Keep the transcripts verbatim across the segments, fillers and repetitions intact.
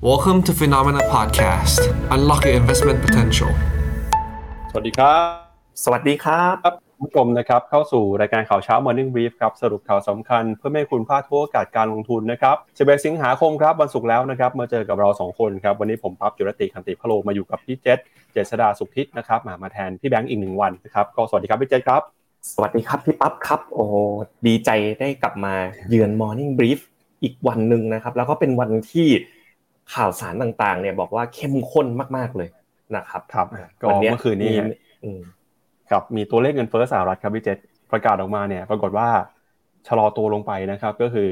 Welcome to Phenomena Podcast. Unlock your investment potential. สวัสดีครับสวัสดีครับผู้ชมนะครับเข้าสู่รายการข่าวเช้า Morning Brief ครับสรุปข่าวสำคัญเพื่อไม่ให้คุณพลาดทุกโอกาสการลงทุนนะครับสิบเอ็ดสิงหาคมครับวันศุกร์แล้วนะครับมาเจอกับเราสองคนครับวันนี้ผมปั๊บจุรติคันติพโลมาอยู่กับพี่เจษเจษฎาสุขทิศนะครับมามาแทนพี่แบงค์อีกหนึ่งวันนะครับก็สวัสดีครับพี่เจษครับสวัสดีครับพี่ปั๊บครับโอ้ดีใจได้กลับมาเยือน Morning Brief อีกวันนึงนะครับแล้วก็เป็นวันที่ข่าวสารต่างๆเนี่ยบอกว่าเข้มข้นมากๆเลยนะครับครับก็เมื่อคืนนี้ครับมีตัวเลขเงินเฟ้อสหรัฐครับพี่เจษประกาศออกมาเนี่ยปรากฏว่าชะลอตัวลงไปนะครับก็คือ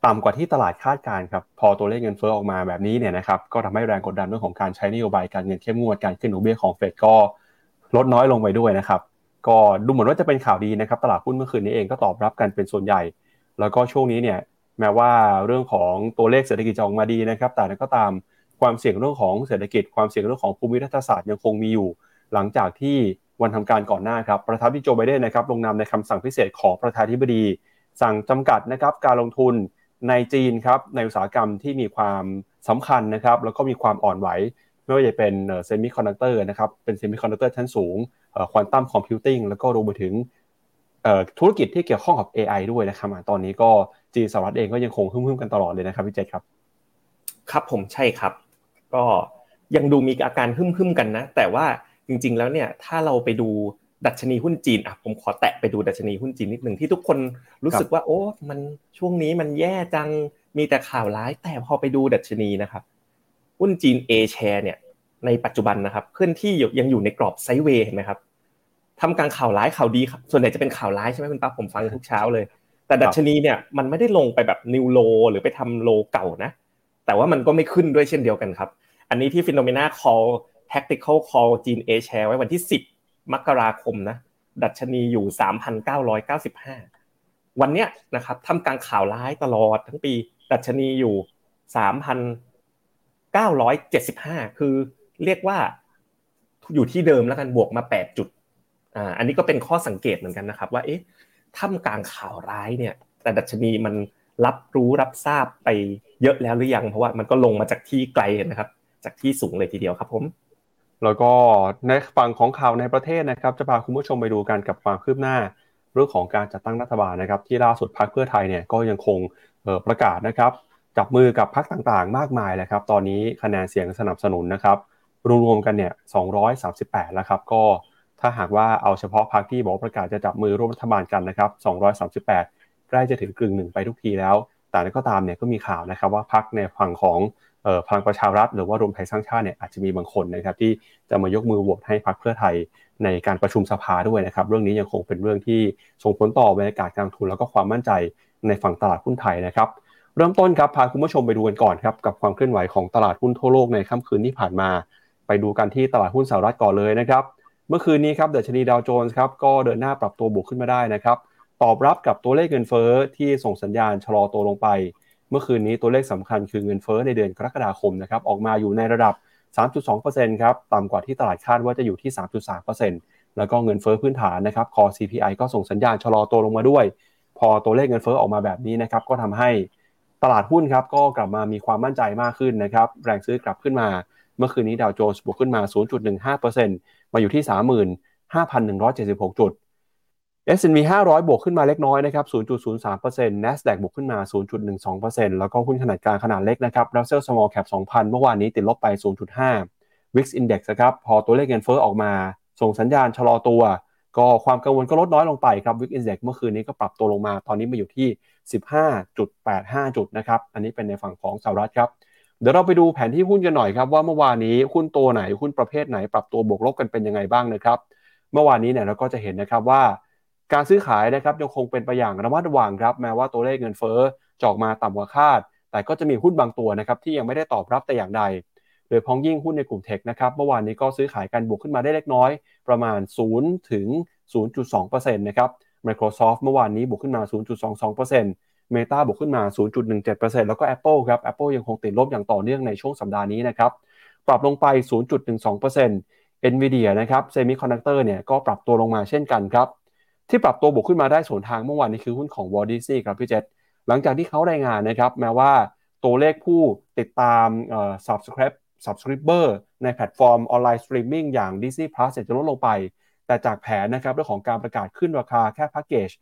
ต่ำกว่าที่ตลาดคาดการณ์ครับพอตัวเลขเงินเฟ้อออกมาแบบนี้เนี่ยนะครับก็ทำให้แรงกดดันเรื่องของการใช้นโยบายการเงินเข้มงวดการขึ้นดอกเบี้ยของเฟดก็ลดน้อยลงไปด้วยนะครับก็ดูเหมือนว่าจะเป็นข่าวดีนะครับตลาดหุ้นเมื่อคืนนี้เองก็ตอบรับกันเป็นส่วนใหญ่แล้วก็ช่วงนี้เนี่ยแม้ว่าเรื่องของตัวเลขเศรษฐกิจจะออกมาดีนะครับแต่ก็ตามความเสี่ยงเรื่องของเศรษฐกิจความเสี่ยงเรื่องของภูมิรัฐศาสตร์ยังคงมีอยู่หลังจากที่วันทำการก่อนหน้าครับประธานาธิบดีโจไบเดนนะครับลงนามในคำสั่งพิเศษของประธานาธิบดีสั่งจำกัดนะครับการลงทุนในจีนครับในอุตสาหกรรมที่มีความสำคัญนะครับแล้วก็มีความอ่อนไหวไม่ว่าจะเป็นเซมิคอนดักเตอร์นะครับเป็นเซมิคอนดักเตอร์ชั้นสูงควอนตัมคอมพิวติ้งแล้วก็รวมไปถึงธุรกิจที่เกี่ยวข้องกับ เอ ไอ ด้วยนะครับตอนนี้ก็จีนสหรัฐเองก็ยังคงฮึ่มๆกันตลอดเลยนะครับพี่เจษครับครับผมใช่ครับก็ยังดูมีอาการฮึ่มๆกันนะแต่ว่าจริงๆแล้วเนี่ยถ้าเราไปดูดัชนีหุ้นจีนอ่ะผมขอแตะไปดูดัชนีหุ้นจีนนิดนึงที่ทุกคนรู้สึกว่าโอ้มันช่วงนี้มันแย่จังมีแต่ข่าวร้ายแต่พอไปดูดัชนีนะครับหุ้นจีน A share เนี่ยในปัจจุบันนะครับเคลื่อนที่ยังอยู่ในกรอบไซด์เวย์เห็นมั้ยครับทำการข่าวร้ายข่าวดีครับส่วนใหญ่จะเป็นข่าวร้ายใช่ไหมคุณปั๊บผมฟังทุกเช้าเลยแต่ดัชนีเนี่ยมันไม่ได้ลงไปแบบนิวโลหรือไปทำโลเก่านะแต่ว่ามันก็ไม่ขึ้นด้วยเช่นเดียวกันครับอันนี้ที่ Phenomena Call Tactical Call จีน A Share ไว้วันที่สิบมกราคมนะดัชนีอยู่ สามพันเก้าร้อยเก้าสิบห้า วันเนี้ยนะครับทำการข่าวร้ายตลอดทั้งปีดัชนีอยู่ สามพันเก้าร้อยเจ็ดสิบห้า คือเรียกว่าอยู่ที่เดิมแล้วกันบวกมาแปดจุดอ่าอันนี้ก็เป็นข้อสังเกตเหมือนกันนะครับว่าเอ๊ะท่ามกลางข่าวร้ายเนี่ยแต่ดัชนีมันรับรู้รับทราบไปเยอะแล้วหรือยังเพราะว่ามันก็ลงมาจากที่ไกลนะครับจากที่สูงเลยทีเดียวครับผมแล้วก็ในฝั่งของข่าวในประเทศนะครับจะพาคุณผู้ชมไปดูกันกับความคืบหน้าเรื่องของการจัดตั้งรัฐบาลนะครับที่ล่าสุดพรรคเพื่อไทยเนี่ยก็ยังคงเอ่อประกาศนะครับจับมือกับพรรคต่างๆมากมายเลยครับตอนนี้คะแนนเสียงสนับสนุนนะครับรวมๆกันเนี่ยสองร้อยสามสิบแปดแล้วครับก็ถ้าหากว่าเอาเฉพาะพรรคที่บอกประกาศจะจับมือร่วมรัฐบาลกันนะครับสองร้อยสามสิบแปดใกล้จะถึงกึ่งหนึ่งไปทุกทีแล้วแต่ก็ตามเนี่ยก็มีข่าวนะครับว่าพรรคในฝั่งของเอ่อพลังประชารัฐหรือว่ารวมไทยสร้างชาติเนี่ยอาจจะมีบางคนนะครับที่จะมายกมือโหวตให้พรรคเพื่อไทยในการประชุมสภาด้วยนะครับเรื่องนี้ยังคงเป็นเรื่องที่ส่งผลต่อบรรยากาศการลงทุนแล้วก็ความมั่นใจในฝั่งตลาดหุ้นไทยนะครับเริ่มต้นครับพาคุณผู้ชมไปดูกันก่อนครับกับความเคลื่อนไหวของตลาดหุ้นทั่วโลกในค่ำคืนที่ผ่านมาไปดูกันที่ตลาดหุ้นสหรัฐก่อนเลยนะครับเมื่อคืนนี้ครับดัชนีดาวโจนส์ครับก็เดินหน้าปรับตัวบวกขึ้นมาได้นะครับตอบรับกับตัวเลขเงินเฟ้อที่ส่งสัญญาณชะลอตัวลงไปเมื่อคืนนี้ตัวเลขสำคัญคือเงินเฟ้อในเดือนกรกฎาคมนะครับออกมาอยู่ในระดับ สามจุดสองเปอร์เซ็นต์ ครับต่ำกว่าที่ตลาดคาดว่าจะอยู่ที่ สามจุดสามเปอร์เซ็นต์ แล้วก็เงินเฟ้อพื้นฐานนะครับ Core ซี พี ไอ ก็ส่งสัญญาณชะลอตัวลงมาด้วยพอตัวเลขเงินเฟ้อออกมาแบบนี้นะครับก็ทำให้ตลาดหุ้นครับก็กลับมามีความมั่นใจมากขึ้นนะครับแรงซื้อกลับขึ้นมาเมื่อคืนนี้ดาวโจนส์บวกขึ้นมา ศูนย์จุดหนึ่งห้าเปอร์เซ็นต์ มาอยู่ที่ สามหมื่นห้าพันหนึ่งร้อยเจ็ดสิบหก จุด เอส แอนด์ พี ห้าร้อยบวกขึ้นมาเล็กน้อยนะครับ ศูนย์จุดศูนย์สามเปอร์เซ็นต์ Nasdaq บวกขึ้นมา ศูนย์จุดหนึ่งสองเปอร์เซ็นต์ แล้วก็หุ้นขนาดกลางขนาดเล็กนะครับ Russell Small Cap สองพัน เมื่อวานนี้ติดลบไป ศูนย์จุดห้า Vix Index นะครับพอตัวเลขเงินเฟ้อออกมาส่งสัญญาณชะลอตัวก็ความกังวลก็ลดน้อยลงไปครับ Vix Index เมื่อคืนนี้ก็ปรับตัวลงมาตอนนี้มาอยู่ที่ สิบห้าจุดแปดห้า จุดนะครับอันนี้เป็นในฝั่งของสหรัฐครับเดี๋ยวเราไปดูแผนที่หุ้นกันหน่อยครับว่าเมื่อวานนี้หุ้นตัวไหนหุ้นประเภทไหนปรับตัวบวกลบกันเป็นยังไงบ้างนะครับเมื่อวานนี้เนี่ยเราก็จะเห็นนะครับว่าการซื้อขายนะครับยังคงเป็นไปอย่างระมัดระวังครับแม้ว่าตัวเลขเงินเฟ้อจะออกมาต่ำกว่าคาดแต่ก็จะมีหุ้นบางตัวนะครับที่ยังไม่ได้ตอบรับแต่อย่างใดโดยพ้องยิ่งหุ้นในกลุ่มเทคนะครับเมื่อวานนี้ก็ซื้อขายกันบวกขึ้นมาได้เล็กน้อยประมาณศูนย์ถึง ศูนย์จุดสองเปอร์เซ็นต์ นะครับ Microsoft เมื่อวานนี้บวกขึ้นมา ศูนย์จุดสองสองเปอร์เซ็นต์Meta บวกขึ้นมา ศูนย์จุดหนึ่งเจ็ดเปอร์เซ็นต์ แล้วก็ Apple ครับ Apple ยังคงติดลบอย่างต่อเนื่องในช่วงสัปดาห์นี้นะครับปรับลงไป ศูนย์จุดหนึ่งสองเปอร์เซ็นต์ Nvidia นะครับ Semiconductor เนี่ยก็ปรับตัวลงมาเช่นกันครับที่ปรับตัวบวกขึ้นมาได้สวนทางเมื่อวานนี้คือหุ้นของ Walt Disney ครับพี่เจษหลังจากที่เขารายงานนะครับแม้ว่า ตัวเลขผู้ติดตาม subscribe subscriber ในแพลตฟอร์มออนไลน์สตรีมมิ่งอย่าง Disney Plus จะลดลงไปแต่จากแผนนะครับเรื่องของการประกาศขึ้นราคาแค่แพ็คเกจร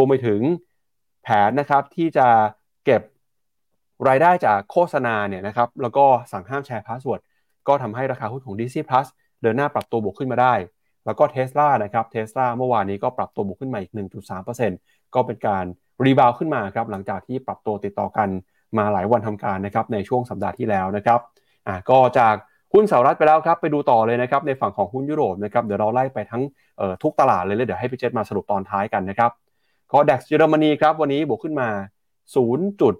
วมไปถึงแผนนะครับที่จะเก็บรายได้จากโฆษณาเนี่ยนะครับแล้วก็สั่งห้ามแชร์พาสเวิร์ดก็ทำให้ราคาหุ้นของ Disney Plus เดินหน้าปรับตัวบวกขึ้นมาได้แล้วก็ Tesla นะครับ Tesla เมื่อวานนี้ก็ปรับตัวบวกขึ้นมาอีก หนึ่งจุดสามเปอร์เซ็นต์ ก็เป็นการรีบาวขึ้นมาครับหลังจากที่ปรับตัวติดต่อกันมาหลายวันทำการนะครับในช่วงสัปดาห์ที่แล้วนะครับอ่ะก็จากหุ้นสหรัฐไปแล้วครับไปดูต่อเลยนะครับในฝั่งของหุ้นยุโรปนะครับเดี๋ยวเราไล่ไปทั้งเอ่อทุกตลาดเลยเลยเดี๋ยวให้พี่เจษมาสรุปตอนท้ายกันนะครับก็ ดัค เยอรมนีครับวันนี้บวกขึ้นมา ศูนย์จุด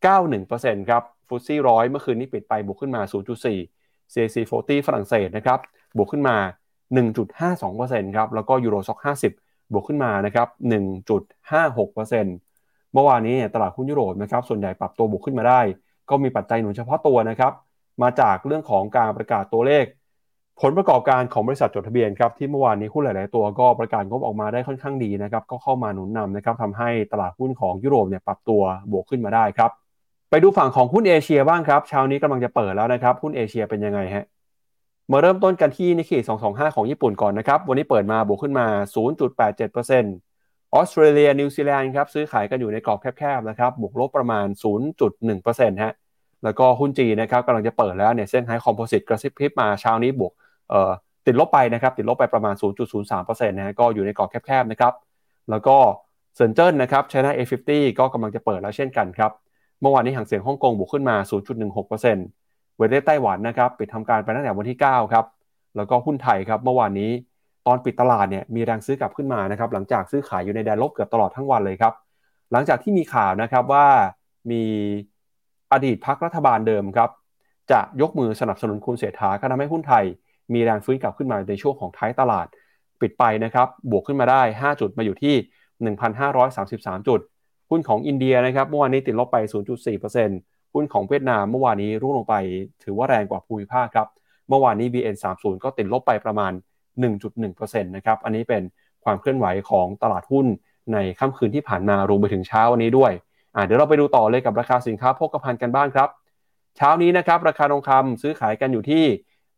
เก้าหนึ่งเปอร์เซ็นต์ ครับฟุตซี่หนึ่งร้อยเมื่อคืนนี้ปิดไปบวกขึ้นมา ศูนย์จุดสี่ ซี เอ ซี สี่สิบฝรั่งเศสนะครับบวกขึ้นมา หนึ่งจุดห้าสองเปอร์เซ็นต์ ครับแล้วก็ยูโรซ็อกห้าสิบบวกขึ้นมานะครับ หนึ่งจุดห้าหกเปอร์เซ็นต์ เมื่อวานนี้เนี่ยตลาดหุ้นยุโรปนะครับส่วนใหญ่ปรับตัวบวกขึ้นมาได้ก็มีปัจจัยหนุนเฉพาะตัวนะครับมาจากเรื่องของการประกาศตัวเลขผลประกอบการของบริษัทจดทะเบียนครับที่เมื่อวานนี้หุ้นหลายๆตัวก็ประกาศงบออกมาได้ค่อนข้างดีนะครับก็เข้ามาหนุนนำนะครับทำให้ตลาดหุ้นของยุโรปเนี่ยปรับตัวบวกขึ้นมาได้ครับไปดูฝั่งของหุ้นเอเชียบ้างครับเช้านี้กำลังจะเปิดแล้วนะครับหุ้นเอเชียเป็นยังไงฮะมาเริ่มต้นกันที่นิกเกอิสองสองห้าของญี่ปุ่นก่อนนะครับวันนี้เปิดมาบวกขึ้นมา ศูนย์จุดแปดเจ็ดเปอร์เซ็นต์ ออสเตรเลียนิวซีแลนด์ครับซื้อขายกันอยู่ในกรอบแคบๆนะครับบวกลบประมาณ ศูนย์จุดหนึ่งเปอร์เซ็นต์ ฮะแล้วก็หุ้นจีนนะครับกำลังจะเปิดแล้วเนี่ยเซี่ยงไฮ้คอมโพสิตกระซิบพริบมาเช้านี้บวกเอ่อติดลบไปนะครับติดลบไปประมาณ ศูนย์จุดศูนย์สามเปอร์เซ็นต์ นะฮะก็อยู่ในกรอบแคบๆนะครับแล้วก็เซินเจิ้นนะครับ China เอ ห้าสิบ ก็กำลังจะเปิดแล้วเช่นกันครับเมื่อวานนี้หางเสียงฮ่องกงบวกขึ้นมา ศูนย์จุดหนึ่งหกเปอร์เซ็นต์เวทไต้หวันนะครับปิดทำการไปตั้งแต่วันที่เก้าครับแล้วก็หุ้นไทยครับเมื่อวานนี้ตอนปิดตลาดเนี่ยมีแรงซื้อกลับขึ้นมานะครับหลังจากซื้อขายอยู่ในแดนลบเกือบตลอดทั้งวันเลยครับหลังจากที่มีข่าวนะครับว่ามีอดีตพรรครัฐบาลเดิมครับจะยกมือสนับสนุนคุณเศรษฐาก็ทำให้หุ้นไทยมีแรงฟื้นกลับขึ้นมาในช่วงของท้ายตลาดปิดไปนะครับบวกขึ้นมาได้ห้าจุดมาอยู่ที่ หนึ่งพันห้าร้อยสามสิบสาม จุดหุ้นของอินเดียนะครับเมื่อวานนี้ติดลบไป ศูนย์จุดสี่เปอร์เซ็นต์หุ้นของเวียดนามเมื่อวานนี้ร่วงลงไปถือว่าแรงกว่าภูมิภาคครับเมื่อวานนี้ บี เอ็น สามสิบ ก็ติดลบไปประมาณ หนึ่งจุดหนึ่งเปอร์เซ็นต์ นะครับอันนี้เป็นความเคลื่อนไหวของตลาดหุ้นในค่ำคืนที่ผ่านมารวมไปถึงเช้าวันนี้ด้วยอ่ะเดี๋ยวเราไปดูต่อเลยกับราคาสินค้าโภคภัณฑ์กันบ้างครับเช้านี้นะครับราคาทองคำซื้อขายกันอยู่ที่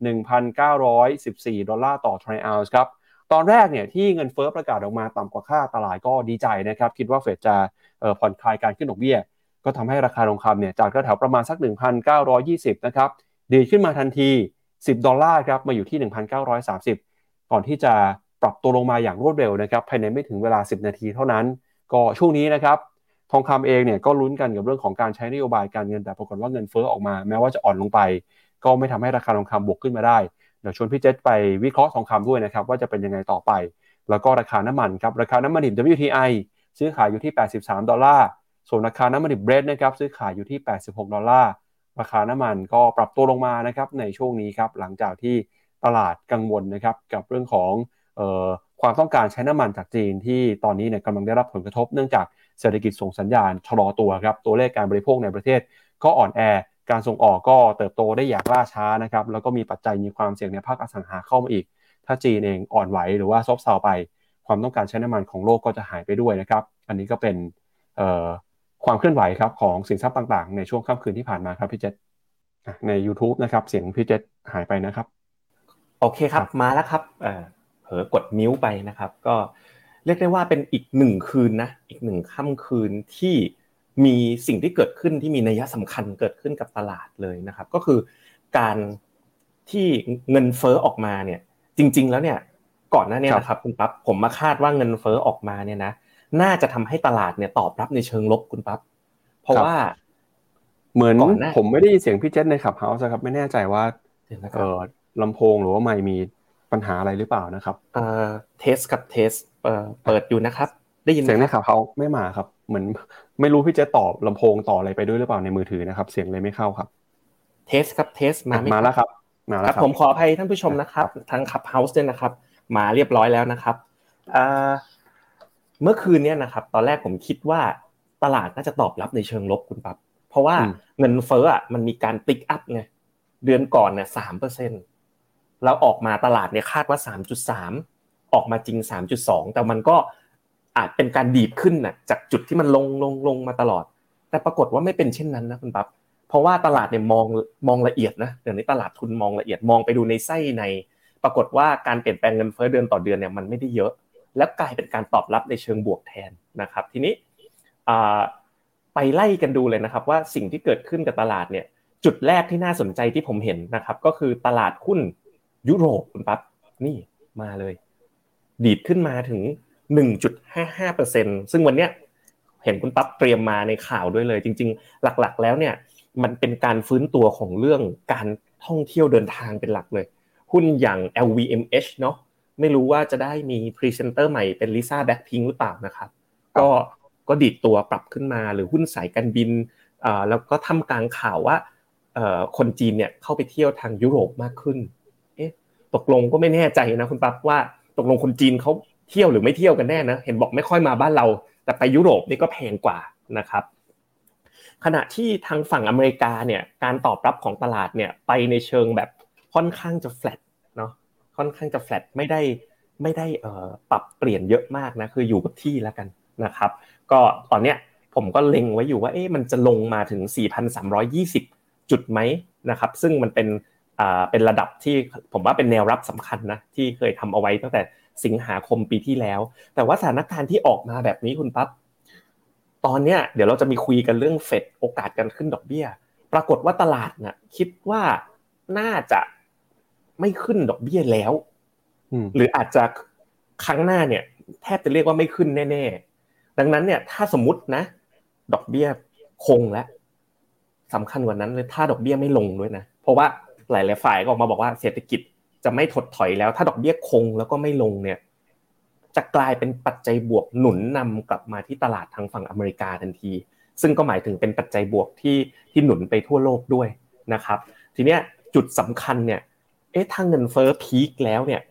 หนึ่งพันเก้าร้อยสิบสี่ ดอลลาร์ต่อทรอยออนซ์ครับตอนแรกเนี่ยที่เงินเฟ้อประกาศออกมาต่ำกว่าคาดตลาดก็ดีใจนะครับคิดว่าเฟดจะเอ่อผ่อนคลายการขึ้นดอกเบี้ยก็ทำให้ราคาทองคำเนี่ยจากแถวๆประมาณสัก หนึ่งพันเก้าร้อยยี่สิบ นะครับดีขึ้นมาทันทีสิบดอลลาร์ครับมาอยู่ที่ หนึ่งพันเก้าร้อยสามสิบ ก่อนที่จะปรับตัวลงมาอย่างรวดเร็วนะครับภายในไม่ถึงเวลาสิบนาทีเท่านั้นก็ช่วงนี้นะครับทองคำเองเนี่ยก็ลุ้นกันกับเรื่องของการใช้นโยบายการเงินแต่ปรากฏว่าเงินเฟ้อออกมาแม้ว่าจะอ่อนลงไปก็ไม่ทำให้ราคาทองคำบวกขึ้นมาได้เดี๋ยวชวนพี่เจษไปวิเคราะห์ทองคำด้วยนะครับว่าจะเป็นยังไงต่อไปแล้วก็ราคาน้ำมันครับราคาน้ำมันดิบ ดับเบิลยู ที ไอ ซื้อขายอยู่ที่แปดสิบสามดอลลาร์ส่วนราคาน้ำมันดิบ Brent นะครับซื้อขายอยู่ที่แปดสิบหกดอลลาร์ราคาน้ำมันก็ปรับตัวลงมานะครับในช่วงนี้ครับหลังจากที่ตลาดกังวลนะครับกับเรื่องของเอ่อความต้องการใช้น้ำมันจากจีนที่ตอนนี้เนี่ยกำลังได้รับผลกระทบเนื่องจากเศรษฐกิจส่งสัญญาณชะลอตัวครับตัวเลขการบริโภคในประเทศก็อ่อนแอการส่งออกก็เติบโตได้อย่างล่าช้านะครับแล้วก็มีปัจจัยมีความเสี่ยงในภาคอสังหาเข้ามาอีกถ้าจีนเองอ่อนไหวหรือว่าซบเซาไปความต้องการใช้น้ำมันของโลกก็จะหายไปด้วยนะครับอันนี้ก็เป็นเอ่อความเคลื่อนไหวครับของสินทรัพย์ต่างๆในช่วงค่ำคืนที่ผ่านมาครับพี่เจษใน YouTube นะครับเสียงพี่เจษหายไปนะครับโอเคครับมาแล้วครับเอ่อเผลอกดมิวไปนะครับก็เรียกได้ว่าเป็นอีกหนึ่งคืนนะอีกหนึ่งค่ำคืนที่มีสิ่งที่เกิดขึ้นที่มีนัยสำคัญเกิดขึ้นกับตลาดเลยนะครับก็คือการที่เงินเฟ้อออกมาเนี่ยจริงๆแล้วเนี่ยก่อนหน้านี้นะครับคุณปั๊บผมมาคาดว่าเงินเฟ้อออกมาเนี่ยนะน่าจะทำให้ตลาดเนี่ยตอบรับในเชิงลบคุณปั๊บเพราะว่าเหมือนผมไม่ได้ยินเสียงพี่เจษใน Clubhouse ครับไม่แน่ใจว่าเอ่อลำโพงหรือว่าไมค์มีปัญหาอะไรหรือเปล่านะครับเอ่อเทสกับเทสเอ่อเปิดอยู่นะครับได้ยินเสียงใน Clubhouse ไม่มาครับเหมือนไม่รู้พี่เจษตอบลำโพงต่ออะไรไปด้วยหรือเปล่าในมือถือนะครับเสียงเลยไม่เข้าครับเทสครับเทสมามาแล้วครับมาแล้วครับผมขออภัยท่านผู้ชมนะครับทาง Clubhouse ด้วยนะครับมาเรียบร้อยแล้วนะครับเอ่อเมื่อคืนเนี่ยนะครับตอนแรกผมคิดว่าตลาดน่าจะตอบรับในเชิงลบคุณปั๊บเพราะว่าเงินเฟ้ออ่ะมันมีการติ๊กอัพไงเดือนก่อนเนี่ย สามเปอร์เซ็นต์ แล้วออกมาตลาดเนี่ยคาดว่า สามจุดสาม ออกมาจริง สามจุดสอง แต่มันก็อาจเป็นการดีดขึ้นน่ะจากจุดที่มันลงลงลงมาตลอดแต่ปรากฏว่าไม่เป็นเช่นนั้นนะคุณปั๊บ เพราะว่าตลาดเนี่ยมองมองละเอียดนะเดี๋ยวนี้ตลาดทุนมองละเอียดมองไปดูในไส้ในปรากฏว่าการเปลี่ยนแปลงเงินเฟ้อเดือนต่อเดือนเนี่ยมันไม่ได้เยอะแล้วกลายเป็นการตอบรับในเชิงบวกแทนนะครับทีนี้ไปไล่กันดูเลยนะครับว่าสิ่งที่เกิดขึ้นกับตลาดเนี่ยจุดแรกที่น่าสนใจที่ผมเห็นนะครับก็คือตลาดหุ้นยุโรปคุณปั๊บนี่มาเลยดีดขึ้นมาถึง หนึ่งจุดห้าห้าเปอร์เซ็นต์ ซึ่งวันเนี้ยเห็นคุณปั๊บเตรียมมาในข่าวด้วยเลยจริงๆหลักๆแล้วเนี่ยมันเป็นการฟื้นตัวของเรื่องการท่องเที่ยวเดินทางเป็นหลักเลยหุ้นอย่าง แอล วี เอ็ม เอช เนาะไม่รู้ว่าจะได้มีพรีเซนเตอร์ใหม่เป็นลิซ่าแบล็คพิงค์หรือเปล่านะครับก็ก็ดีดตัวปรับขึ้นมาหรือหุ้นสายการบินอ่าแล้วก็ท่ามกลางข่าวว่าเอ่อคนจีนเนี่ยเข้าไปเที่ยวทางยุโรปมากขึ้นเอ๊ะตกลงก็ไม่แน่ใจนะคุณปั๊บว่าตกลงคนจีนเค้าเที่ยวหรือไม่เที่ยวกันแน่นะเห็นบอกไม่ค่อยมาบ้านเราแต่ไปยุโรปนี่ก็แพงกว่านะครับขณะที่ทางฝั่งอเมริกาเนี่ยการตอบรับของตลาดเนี่ยไปในเชิงแบบค่อนข้างจะแฟลตเนาะค่อนข้างจะแฟลตไม่ได้ไม่ได้เอ่อปรับเปลี่ยนเยอะมากนะคืออยู่กับที่แล้วกันนะครับก็ตอนเนี้ยผมก็เล็งไว้อยู่ว่าเอ๊ะมันจะลงมาถึง สี่พันสามร้อยยี่สิบ จุดมั้ยนะครับซึ่งมันเป็นอ่าเป็นระดับที่ผมว่าเป็นแนวรับสำคัญนะที่เคยทำเอาไว้ตั้งแต่สิงหาคมปีที่แล้วแต่ว่าสถานการณ์ที่ออกมาแบบนี้คุณปั๊บตอนเนี้ยเดี๋ยวเราจะมีคุยกันเรื่องเฟดโอกาสการขึ้นดอกเบี้ยปรากฏว่าตลาดน่ะคิดว่าน่าจะไม่ขึ้นดอกเบี้ยแล้วหรืออาจจะครั้งหน้าเนี่ยแทบจะเรียกว่าไม่ขึ้นแน่ๆดังนั้นเนี่ยถ้าสมมุตินะดอกเบี้ยคงและสำคัญกว่านั้นเลยถ้าดอกเบี้ยไม่ลงด้วยนะเพราะว่าหลายๆฝ่ายก็ออกมาบอกว่าเศรษฐกิจจะไม่ถดถอยแล้วถ้าดอกเบี้ยคงแล้วก็ไม่ลงเนี่ยจะกลายเป็นปัจจัยบวกหนุนนำกลับมาที่ตลาดทางฝั่งอเมริกาทันทีซึ่งก็หมายถึงเป็นปัจจัยบวกที่ที่หนุนไปทั่วโลกด้วยนะครับทีเนี้ยจุดสำคัญเนี่ยเอ๊ะถ้าเงินเฟ้อพีคแล้วเนี่ย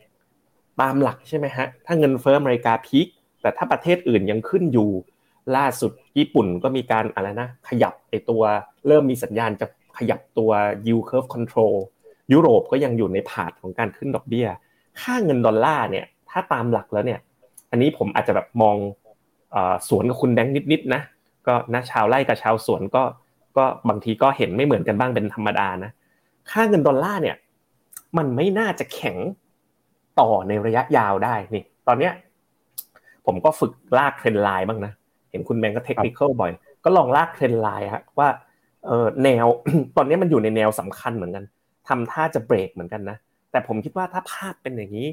ตามหลักใช่มั้ยฮะถ้าเงินเฟ้ออเมริกาพีคแต่ถ้าประเทศอื่นยังขึ้นอยู่ล่าสุดญี่ปุ่นก็มีการอะไรนะขยับไอ้ตัวเริ่มมีสัญญาณจะขยับตัว yield curve control ยุโรปก็ยังอยู่ในพาธของการขึ้นดอกเบี้ยค่าเงินดอลลาร์เนี่ยถ้าตามหลักแล้วเนี่ยอันนี้ผมอาจจะแบบมองเอ่อสวนกับคุณแบงค์นิดๆนะก็นะชาวไร่กับชาวสวนก็ก็บางทีก็เห็นไม่เหมือนกันบ้างเป็นธรรมดานะค่าเงินดอลลาร์เนี่ยมันไม่น่าจะแข็งต่อในระยะยาวได้นี่ตอนเนี้ยผมก็ฝึกลากเทรนด์ไลน์บ้างนะเห็นคุณแบงค์ก็เทคนิคอลบ่อยก็ลองลากเทรนด์ไลน์ฮะว่าเอ่อแนวตอนนี้มันอยู่ในแนวสำคัญเหมือนกันทำท่าจะเบรกเหมือนกันนะแต่ผมคิดว่าถ้าภาพเป็นอย่างนี้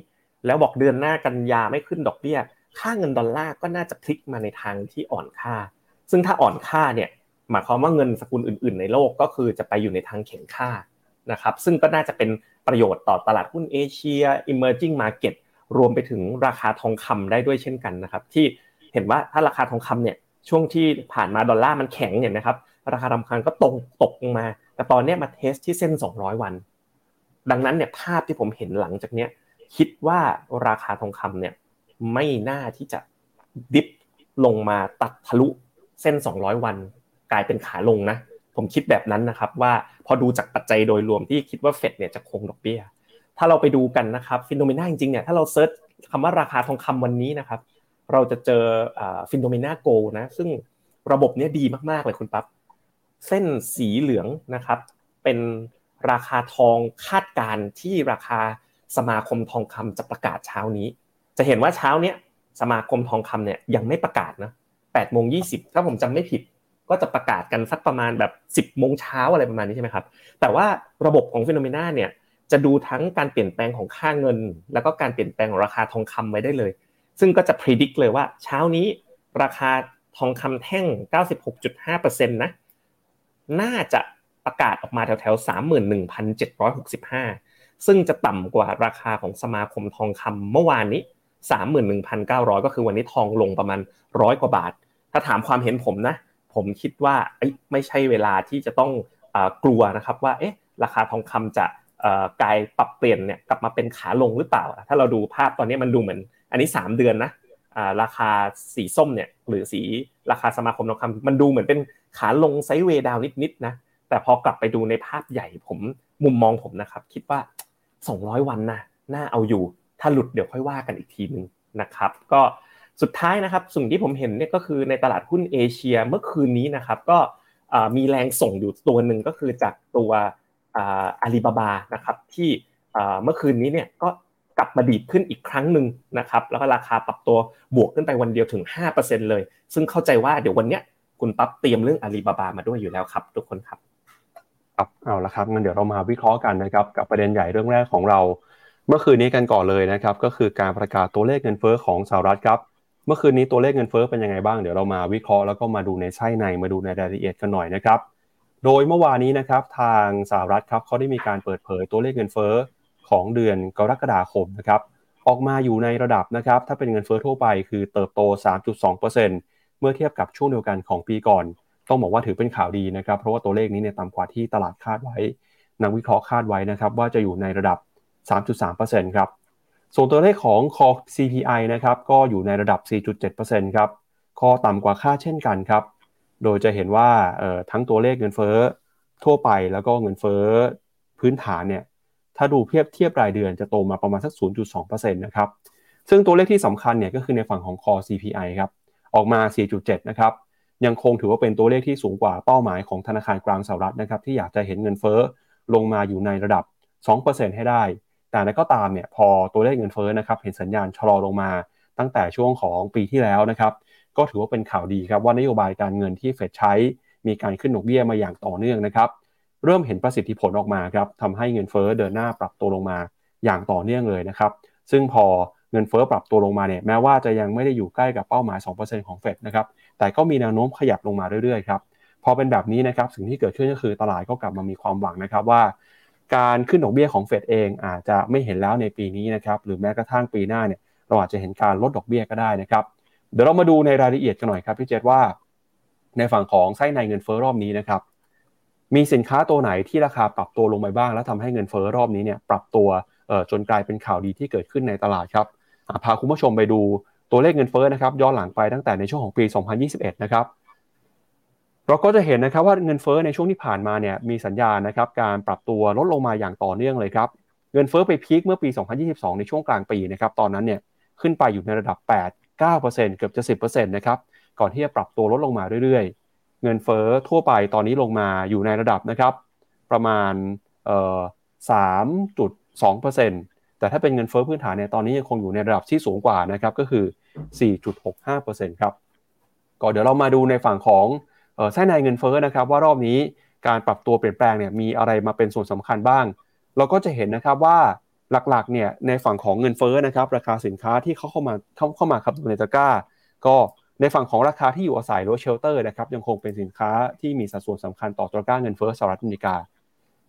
แล้วบอกเดือนหน้ากันยาไม่ขึ้นดอกเบี้ยค่าเงินดอลลาร์ก็น่าจะพลิกมาในทางที่อ่อนค่าซึ่งถ้าอ่อนค่าเนี่ยหมายความว่าเงินสกุลอื่นๆในโลกก็คือจะไปอยู่ในทางแข็งค่านะครับซึ่งก็น่าจะเป็นประโยชน์ต่อตลาดหุ้นเอเชีย emerging market รวมไปถึงราคาทองคำได้ด้วยเช่นกันนะครับที่เห็นว่าถ้าราคาทองคำเนี่ยช่วงที่ผ่านมาดอลลาร์มันแข็งเนี่ยนะครับราคาทองคำก็ตกตกลงมาแต่ตอนเนี้ยมาเทสที่เส้นสองร้อยวันดังนั้นเนี่ยภาพที่ผมเห็นหลังจากเนี้ยคิดว่าราคาทองคำเนี่ยไม่น่าที่จะดิฟลงมาตัดทะลุเส้นสองร้อยวันกลายเป็นขาลงนะผมคิดแบบนั้นนะครับว่าพอดูจากปัจจัยโดยรวมที่คิดว่าเฟดเนี่ยจะคงดอกเบี้ยถ้าเราไปดูกันนะครับ Phenomena จริงๆเนี่ยถ้าเราเสิร์ชคำว่าราคาทองคำวันนี้นะครับเราจะเจอเอ่อ Phenomena Gold นะซึ่งระบบเนี้ยดีมากๆเลยคุณปั๊บเส้นสีเหลืองนะครับเป็นราคาทองคาดการณ์ที่ราคาสมาคมทองคำจะประกาศเช้านี้จะเห็นว่าเช้าเนี้ยสมาคมทองคำเนี่ยยังไม่ประกาศนะ แปดโมงยี่สิบ ถ้าผมจำไม่ผิดก็จะประกาศกันสักประมาณแบบ สิบโมงเช้าอะไรประมาณนี้ใช่มั้ยครับแต่ว่าระบบของ Phenomena เนี่ยจะดูทั้งการเปลี่ยนแปลงของค่าเงินแล้วก็การเปลี่ยนแปลงของราคาทองคำไว้ได้เลยซึ่งก็จะ predict เลยว่าเช้านี้ราคาทองคำแท่ง เก้าสิบหกจุดห้าเปอร์เซ็นต์ นะน่าจะประกาศออกมาแถวๆ สามหมื่นหนึ่งพันเจ็ดร้อยหกสิบห้า ซึ่งจะต่ำกว่าราคาของสมาคมทองคำเมื่อวานนี้ สามหมื่นหนึ่งพันเก้าร้อย ก็คือวันนี้ทองลงประมาณหนึ่งร้อยกว่าบาทถ้าถามความเห็นผมนะผมคิดว่าเอ้ยไม่ใช่เวลาที่จะต้องเอ่อกลัวนะครับว่าเอ๊ะราคาทองคำจะเอ่อกลายปรับเปลี่ยนเนี่ยกลับมาเป็นขาลงหรือเปล่าถ้าเราดูภาพตอนนี้มันดูเหมือนอันนี้สามเดือนนะอ่าราคาสีส้มเนี่ยหรือสีราคาสมาคมทองคำมันดูเหมือนเป็นขาลงไซด์เวย์ดาวนิดๆนะแต่พอกลับไปดูในภาพใหญ่ผมมุมมองผมนะครับคิดว่าสองร้อยวันนะน่าเอาอยู่ถ้าหลุดเดี๋ยวค่อยว่ากันอีกทีนึงนะครับก็สุดท้ายนะครับสิ่งที่ผมเห็นเนี่ยก็คือในตลาดหุ้นเอเชียเมื่อคืนนี้นะครับก็ มีแรงส่งอยู่ตัวนึงก็คือจากตัวAlibaba นะครับที่เมื่อคืนนี้เนี่ยก็กลับมาดีดขึ้นอีกครั้งนึงนะครับแล้วก็ราคาปรับตัวบวกขึ้นไปวันเดียวถึง ห้าเปอร์เซ็นต์ เลยซึ่งเข้าใจว่าเดี๋ยววันเนี้ยคุณปั๊บเตรียมเรื่อง Alibaba มาด้วยอยู่แล้วครับทุกคนครับครับเอาละครับงั้นเดี๋ยวเรามาวิเคราะห์กันนะครับกับประเด็นใหญ่เรื่องแรกของเราเมื่อคืนนี้กันก่อนเลยนะครับก็คือการประกาศตัวเลขเงินเฟ้อของสหรัฐครับเมื่อคืนนี้ตัวเลขเงินเฟ้อเป็นยังไงบ้างเดี๋ยวเรามาวิเคราะห์แล้วก็มาดูในไส้ในมาดูในรายละเอียดกันหน่อยนะครับโดยเมื่อวานนี้นะครับทางสหรัฐครับเขาได้มีการเปิดเผยตัวเลขเงินเฟ้อของเดือนกรกฎาคมนะครับออกมาอยู่ในระดับนะครับถ้าเป็นเงินเฟ้อทั่วไปคือเติบโต สามจุดสองเปอร์เซ็นต์ เมื่อเทียบกับช่วงเดียวกันของปีก่อนต้องบอกว่าถือเป็นข่าวดีนะครับเพราะว่าตัวเลขนี้เนี่ยต่ำกว่าที่ตลาดคาดไว้นักวิเคราะห์คาดไว้นะครับว่าจะอยู่ในระดับ สามจุดสามเปอร์เซ็นต์ ครับส่วนตัวเลขของ Core ซี พี ไอ นะครับก็อยู่ในระดับ สี่จุดเจ็ดเปอร์เซ็นต์ ครับก็ต่ำกว่าค่าเช่นกันครับโดยจะเห็นว่าทั้งตัวเลขเงินเฟ้อทั่วไปแล้วก็เงินเฟ้อพื้นฐานเนี่ยถ้าดูเทียบเทียบรายเดือนจะโตมาประมาณสัก ศูนย์จุดสองเปอร์เซ็นต์ นะครับซึ่งตัวเลขที่สำคัญเนี่ยก็คือในฝั่งของ Core ซี พี ไอ ครับออกมา สี่จุดเจ็ด นะครับยังคงถือว่าเป็นตัวเลขที่สูงกว่าเป้าหมายของธนาคารกลางสหรัฐนะครับที่อยากจะเห็นเงินเฟ้อลงมาอยู่ในระดับ สองเปอร์เซ็นต์ ให้ได้แต่ก็ตามเนี่ยพอตัวเลขเงินเฟ้อนะครับเห็นสัญญาณชะลอลงมาตั้งแต่ช่วงของปีที่แล้วนะครับก็ถือว่าเป็นข่าวดีครับว่านโยบายการเงินที่เฟดใช้มีการขึ้นดอกเบี้ยมาอย่างต่อเนื่องนะครับเริ่มเห็นประสิทธิผลออกมาครับทำให้เงินเฟ้อเดินหน้าปรับตัวลงมาอย่างต่อเนื่องเลยนะครับซึ่งพอเงินเฟ้อปรับตัวลงมาเนี่ยแม้ว่าจะยังไม่ได้อยู่ใกล้กับเป้าหมาย สองเปอร์เซ็นต์ ของเฟดนะครับแต่ก็มีแนวโน้มขยับลงมาเรื่อยๆครับพอเป็นแบบนี้นะครับสิ่งที่เกิดขึ้นก็คือตลาดก็กลับมามีความหวังนะครับว่าการขึ้นดอกเบี้ยของเฟดเองอาจจะไม่เห็นแล้วในปีนี้นะครับหรือแม้กระทั่งปีหน้าเนี่ยเราอาจจะเห็นการลดดอกเบี้ยก็ได้นะครับเดี๋ยวเรามาดูในรายละเอียดกันหน่อยครับพี่เจษว่าในฝั่งของไส้ในเงินเฟ้อรอบนี้นะครับมีสินค้าตัวไหนที่ราคาปรับตัวลงไปบ้างแล้วทำให้เงินเฟ้อรอบนี้เนี่ยปรับตัวเอ่อจนกลายเป็นข่าวดีที่เกิดขึ้นในตลาดครับพาคุณผู้ชมไปดูตัวเลขเงินเฟ้อนะครับย้อนหลังไปตั้งแต่ในช่วงของปีสองพันยี่สิบเอ็ดนะครับเราก็จะเห็นนะครับว่าเงินเฟ้อในช่วงที่ผ่านมาเนี่ยมีสัญญาณนะครับการปรับตัวลดลงมาอย่างต่อเนื่องเลยครับเงินเฟ้อไปพีคเมื่อปีสองพันยี่สิบสองในช่วงกลางปีนะครับตอนนั้นเนี่ยขึ้นไปอยู่ในระดับ แปด เก้าเปอร์เซ็นต์ เกือบจะ สิบเปอร์เซ็นต์ นะครับก่อนที่จะปรับตัวลดลงมาเรื่อยๆเงินเฟ้อทั่วไปตอนนี้ลงมาอยู่ในระดับนะครับประมาณเอ่อ สามจุดสองเปอร์เซ็นต์ แต่ถ้าเป็นเงินเฟ้อพื้นฐานเนี่ยตอนนี้ยังคงอยู่ในระดับที่สูงกว่านะครับก็คือ สี่จุดหกห้าเปอร์เซ็นต์ ครับก็เดี๋ยวเรามาดูในฝั่งของเอ่อไส้ในเงินเฟ้อนะครับว่ารอบนี้การปรับตัวเปลี่ยนแปลงเนี่ยมีอะไรมาเป็นส่วนสำคัญบ้างเราก็จะเห็นนะครับว่าหลักๆเนี่ยในฝั่งของเงินเฟ้อนะครับราคาสินค้าที่เขาเข้ามาเข้าเข้ามาครับในตะกร้าก็ในฝั่งของราคาที่อยู่อาศัยหรือเชลเตอร์นะครับยังคงเป็นสินค้าที่มีสัดส่วนสำคัญต่อตะกร้าเงินเฟ้อสหรัฐอเมริกา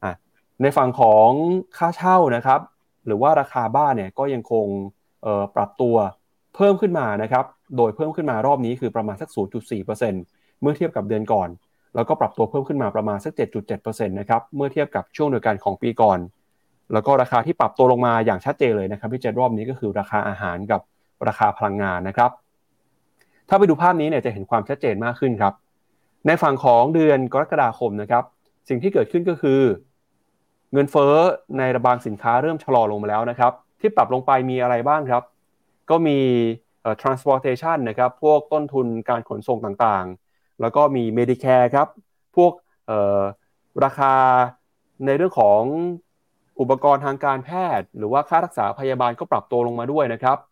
อ่ะในฝั่งของค่าเช่านะครับหรือว่าราคาบ้านเนี่ยก็ยังคงเอ่อปรับตัวเพิ่มขึ้นมานะครับโดยเพิ่มขึ้นมารอบนี้คือประมาณสัก ศูนย์จุดสี่เปอร์เซ็นต์เมื่อเทียบกับเดือนก่อนแล้วก็ปรับตัวเพิ่มขึ้นมาประมาณสัก เจ็ดจุดเจ็ดเปอร์เซ็นต์ นะครับเมื่อเทียบกับช่วงเดียวกันของปีก่อนแล้วก็ราคาที่ปรับตัวลงมาอย่างชัดเจนเลยนะครับพี่เจษรอบนี้ก็คือราคาอาหารกับราคาพลังงานนะครับถ้าไปดูภาพนี้เนี่ยจะเห็นความชัดเจนมากขึ้นครับในฝั่งของเดือนกรกฎาคมนะครับสิ่งที่เกิดขึ้นก็คือเงินเฟ้อในบางสินค้าเริ่มชะลอลงมาแล้วนะครับที่ปรับลงไปมีอะไรบ้างครับก็มี transportation นะครับพวกต้นทุนการขนส่งต่างๆแล้วก็มี Medicare ครับพวกเอ่อราคาในเรื่องของอุปกรณ์ทางการแพทย์หรือว่าค่ารักษาพยาบาลก็ปรับตัวลงมาด้วยนะครับ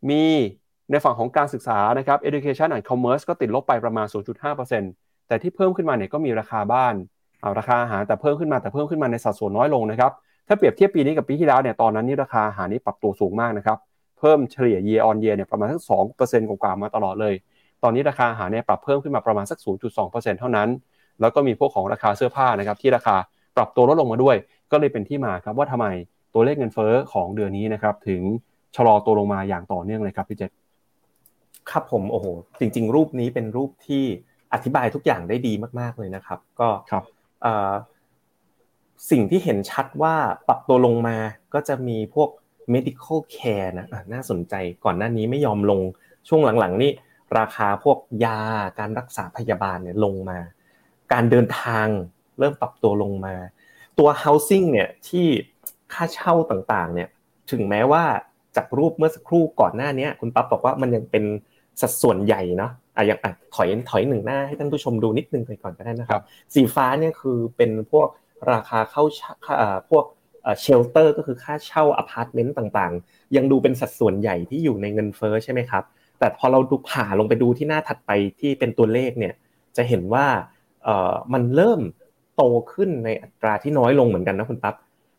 มีในฝั่งของการศึกษานะครับ Education and Commerce ก็ติดลบไปประมาณ ศูนย์จุดห้าเปอร์เซ็นต์ แต่ที่เพิ่มขึ้นมาเนี่ยก็มีราคาบ้านเอาราคาอาหารแต่เพิ่มขึ้นมาแต่เพิ่มขึ้นมาในสัดส่วนน้อยลงนะครับถ้าเปรียบเทียบปีนี้กับปีที่แล้วเนี่ยตอนนั้นนี่ราคาอาหารนี่ปรับตัวสูงมากนะครับเพิ่มเฉลี่ย year on year เนี่ยประมาณสัก สองเปอร์เซ็นต์ กว่าๆมาตลอดเลยตอนนี้ราคาอาหารเนี่ยปรับเพิ่มขึ้นมาประมาณสัก ศูนย์จุดสองเปอร์เซ็นต์ เท่านั้นแล้วก็มีพวกของราคาเสื้อผ้านะครับที่ราคาปรับตัวลดลงมาด้วยก็เลยเป็นที่มาครับว่าทำไมตัวเลขเงินเฟ้อของเดือนนี้นะครับถึงชะลอตัวลงมาอย่างต่อเนื่องเลยครับพี่เจษครับผมโอ้โหจริงๆรูปนี้เป็นรูปที่อธิบายทุกอย่างได้ดีมากๆเลยนะครับก็ครับเอ่อสิ่งที่เห็นชัดว่าปรับตัวลงมาก็จะมีพวก medical care นะน่าสนใจก่อนหน้านี้ไม่ยอมลงช่วงหลังๆนี่ราคาพวกยาการรักษาพยาบาลเนี่ยลงมาการเดินทางเริ่มปรับตัวลงมาตัว housing เนี่ยที่ค่าเช่าต่างๆเนี่ยถึงแม้ว่าจากรูปเมื่อสักครู่ก่อนหน้านี้คุณปั๊บบอกว่ามันยังเป็นสัดส่วนใหญ่เนาะ อ่ะอย่างอ่ะถอยถอยหนึ่งหน้าให้ท่านผู้ชมดูนิดนึงก่อนก็ได้นะครับสีฟ้าเนี่ยคือเป็นพวกราคาเข้าเอ่อพวกเอ่อเชลเตอร์ก็คือค่าเช่าอพาร์ตเมนต์ต่างๆยังดูเป็นสัดส่วนใหญ่ที่อยู่ในเงินเฟ้อใช่มั้ยครับแต่พอเราดูผ่าลงไปดูที่หน้าถัดไปที่เป็นตัวเลขเนี่ยจะเห็นว่าเอ่อมันเริ่มโตขึ้นในอัตราที่น้อยลงเหมือนกันนะคุณปั๊บ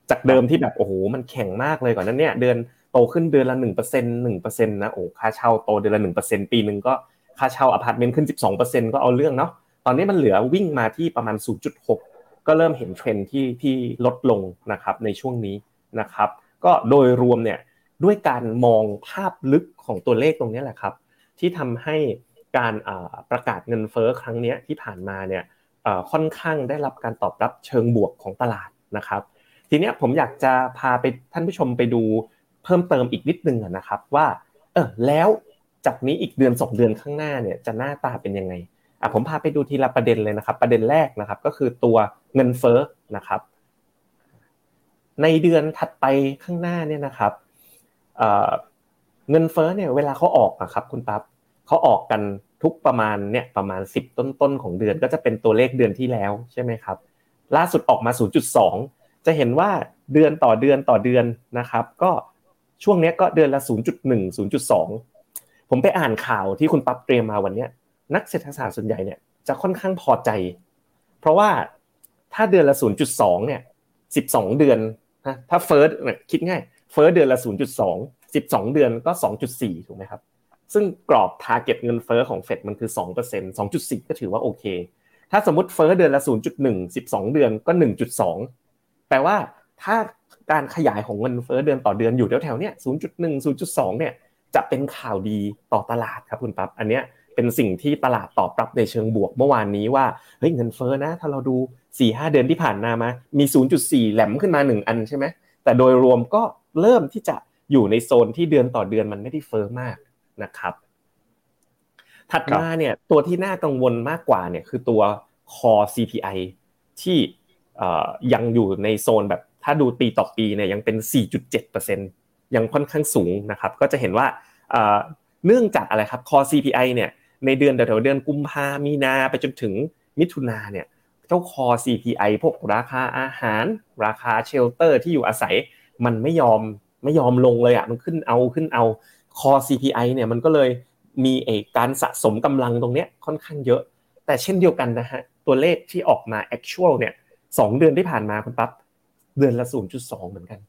จากเดิมที่แบบโอ้โหมันแข็งมากเลยก่อนนั้นเนี่ยเดือนโตขึ้นเดือนละ หนึ่งเปอร์เซ็นต์ หนึ่งเปอร์เซ็นต์ นะโอ้ค่าเช่าโตเดือนละ หนึ่งเปอร์เซ็นต์ ปีนึงก็ค่าเช่าอพาร์ตเมนต์ขึ้น สิบสองเปอร์เซ็นต์ ก็เอาเรื่องเนาะตอนนี้มันเหลือวิ่งมาที่ประมาณ ศูนย์จุดหก ก็เริ่มเห็นเทรนด์ที่ที่ลดลงนะครับในช่วงนี้นะครับก็โดยรวมเนี่ยด้วยการมองภาพลึกของตัวเลขตรงนี้แหละครับที่ทำให้การประกาศเงินเฟ้อครั้งนี้ที่ผ่านมาเนี่ยค่อนข้างได้รับการตอบรับเชิงบวกของตลาดนะครับทีนี้ผมอยากจะพาไปท่านผู้ชมไปดูเพิ่มเติมอีกนิดนึงนะครับว่าเออแล้วจากนี้อีกเดือนสองเดือนข้างหน้าเนี่ยจะหน้าตาเป็นยังไงอ่ะผมพาไปดูทีละประเด็นเลยนะครับประเด็นแรกนะครับก็คือตัวเงินเฟ้อนะครับในเดือนถัดไปข้างหน้าเนี่ยนะครับเอ่อเงินเฟ้อเนี่ยเวลาเขาออกอ่ะครับคุณปั๊บเขาออกกันทุกประมาณเนี่ยประมาณสิบต้นๆของเดือนก็จะเป็นตัวเลขเดือนที่แล้วใช่มั้ยครับล่าสุดออกมา ศูนย์จุดสอง จะเห็นว่าเดือนต่อเดือนต่อเดือนนะครับก็ช่วงเนี้ยก็เดือนละ ศูนย์จุดหนึ่ง ศูนย์จุดสอง ผมไปอ่านข่าวที่คุณปั๊บเตรียมมาวันเนี้ยนักเศรษฐศาสตร์ส่วนใหญ่เนี่ยจะค่อนข้างพอใจเพราะว่าถ้าเดือนละ ศูนย์จุดสอง เนี่ยสิบสองเดือนนะถ้าเฟ้อเนี่ยคิดง่ายเฟ้อเดือนละ ศูนย์จุดสอง สิบสองเดือนก็ สองจุดสี่ ถูกมั้ยครับซึ่งกรอบ target เงินเฟ้อของ Fed มันคือ สองเปอร์เซ็นต์ สองจุดสี่ ก็ถือว่าโอเคถ้าสมมุติเฟ้อเดือนละ ศูนย์จุดหนึ่ง สิบสองเดือนก็ หนึ่งจุดสอง แปลว่าถ้าการขยายของเงินเฟ้อเดือนต่อเดือนอยู่แถวๆเนี้ย ศูนย์จุดหนึ่ง ศูนย์จุดสอง เนี่ยจะเป็นข่าวดีต่อตลาดครับคุณปั๊บอันเนี้ยเป็นสิ่งที่ตลาดตอบรับในเชิงบวกเมื่อวานนี้ว่าเฮ้ยเงินเฟ้อนะถ้าเราดู สี่ห้า เดือนที่ผ่านมามามี ศูนย์จุดสี่ แหลมขึ้นมาหนึ่งอันใช่มั้ยแต่โดยรวมก็เริ่มที่จะอยู่ในโซนที่เดือนต่อเดือนมันไม่ได้เฟ้อมากนะครับถัดมาเนี่ยตัวที่น่ากังวลมากกว่าเนี่ยคือตัว Core ซี พี ไอ ที่เอ่อยังอยู่ในโซนแบบถ้าดูปีต่อปีเนี่ยยังเป็น สี่จุดเจ็ดเปอร์เซ็นต์ ยังค่อนข้างสูงนะครับก็จะเห็นว่าเอ่อเนื่องจากอะไรครับ Core ซี พี ไอ เนี่ยในเดือนแถวๆเดือนกุมภาพันธ์มีนาไปจนถึงมิถุนายนเนี่ยเจ้า Core ซี พี ไอ พวกราคาอาหารราคาเชลเตอร์ที่อยู่อาศัยมันไม่ยอมไม่ยอมลงเลยอ่ะมันขึ้นเอาขึ้นเอา Core ซี พี ไอ เนี่ยมันก็เลยมีไอ้การสะสมกำลังตรงเนี้ยค่อนข้างเยอะแต่เช่นเดียวกันนะฮะตัวเลขที่ออกมา actual เนี่ยสองเดือนที่ผ่านมาคุณปั๊บเดือนละ ศูนย์จุดสอง เหมือนกัน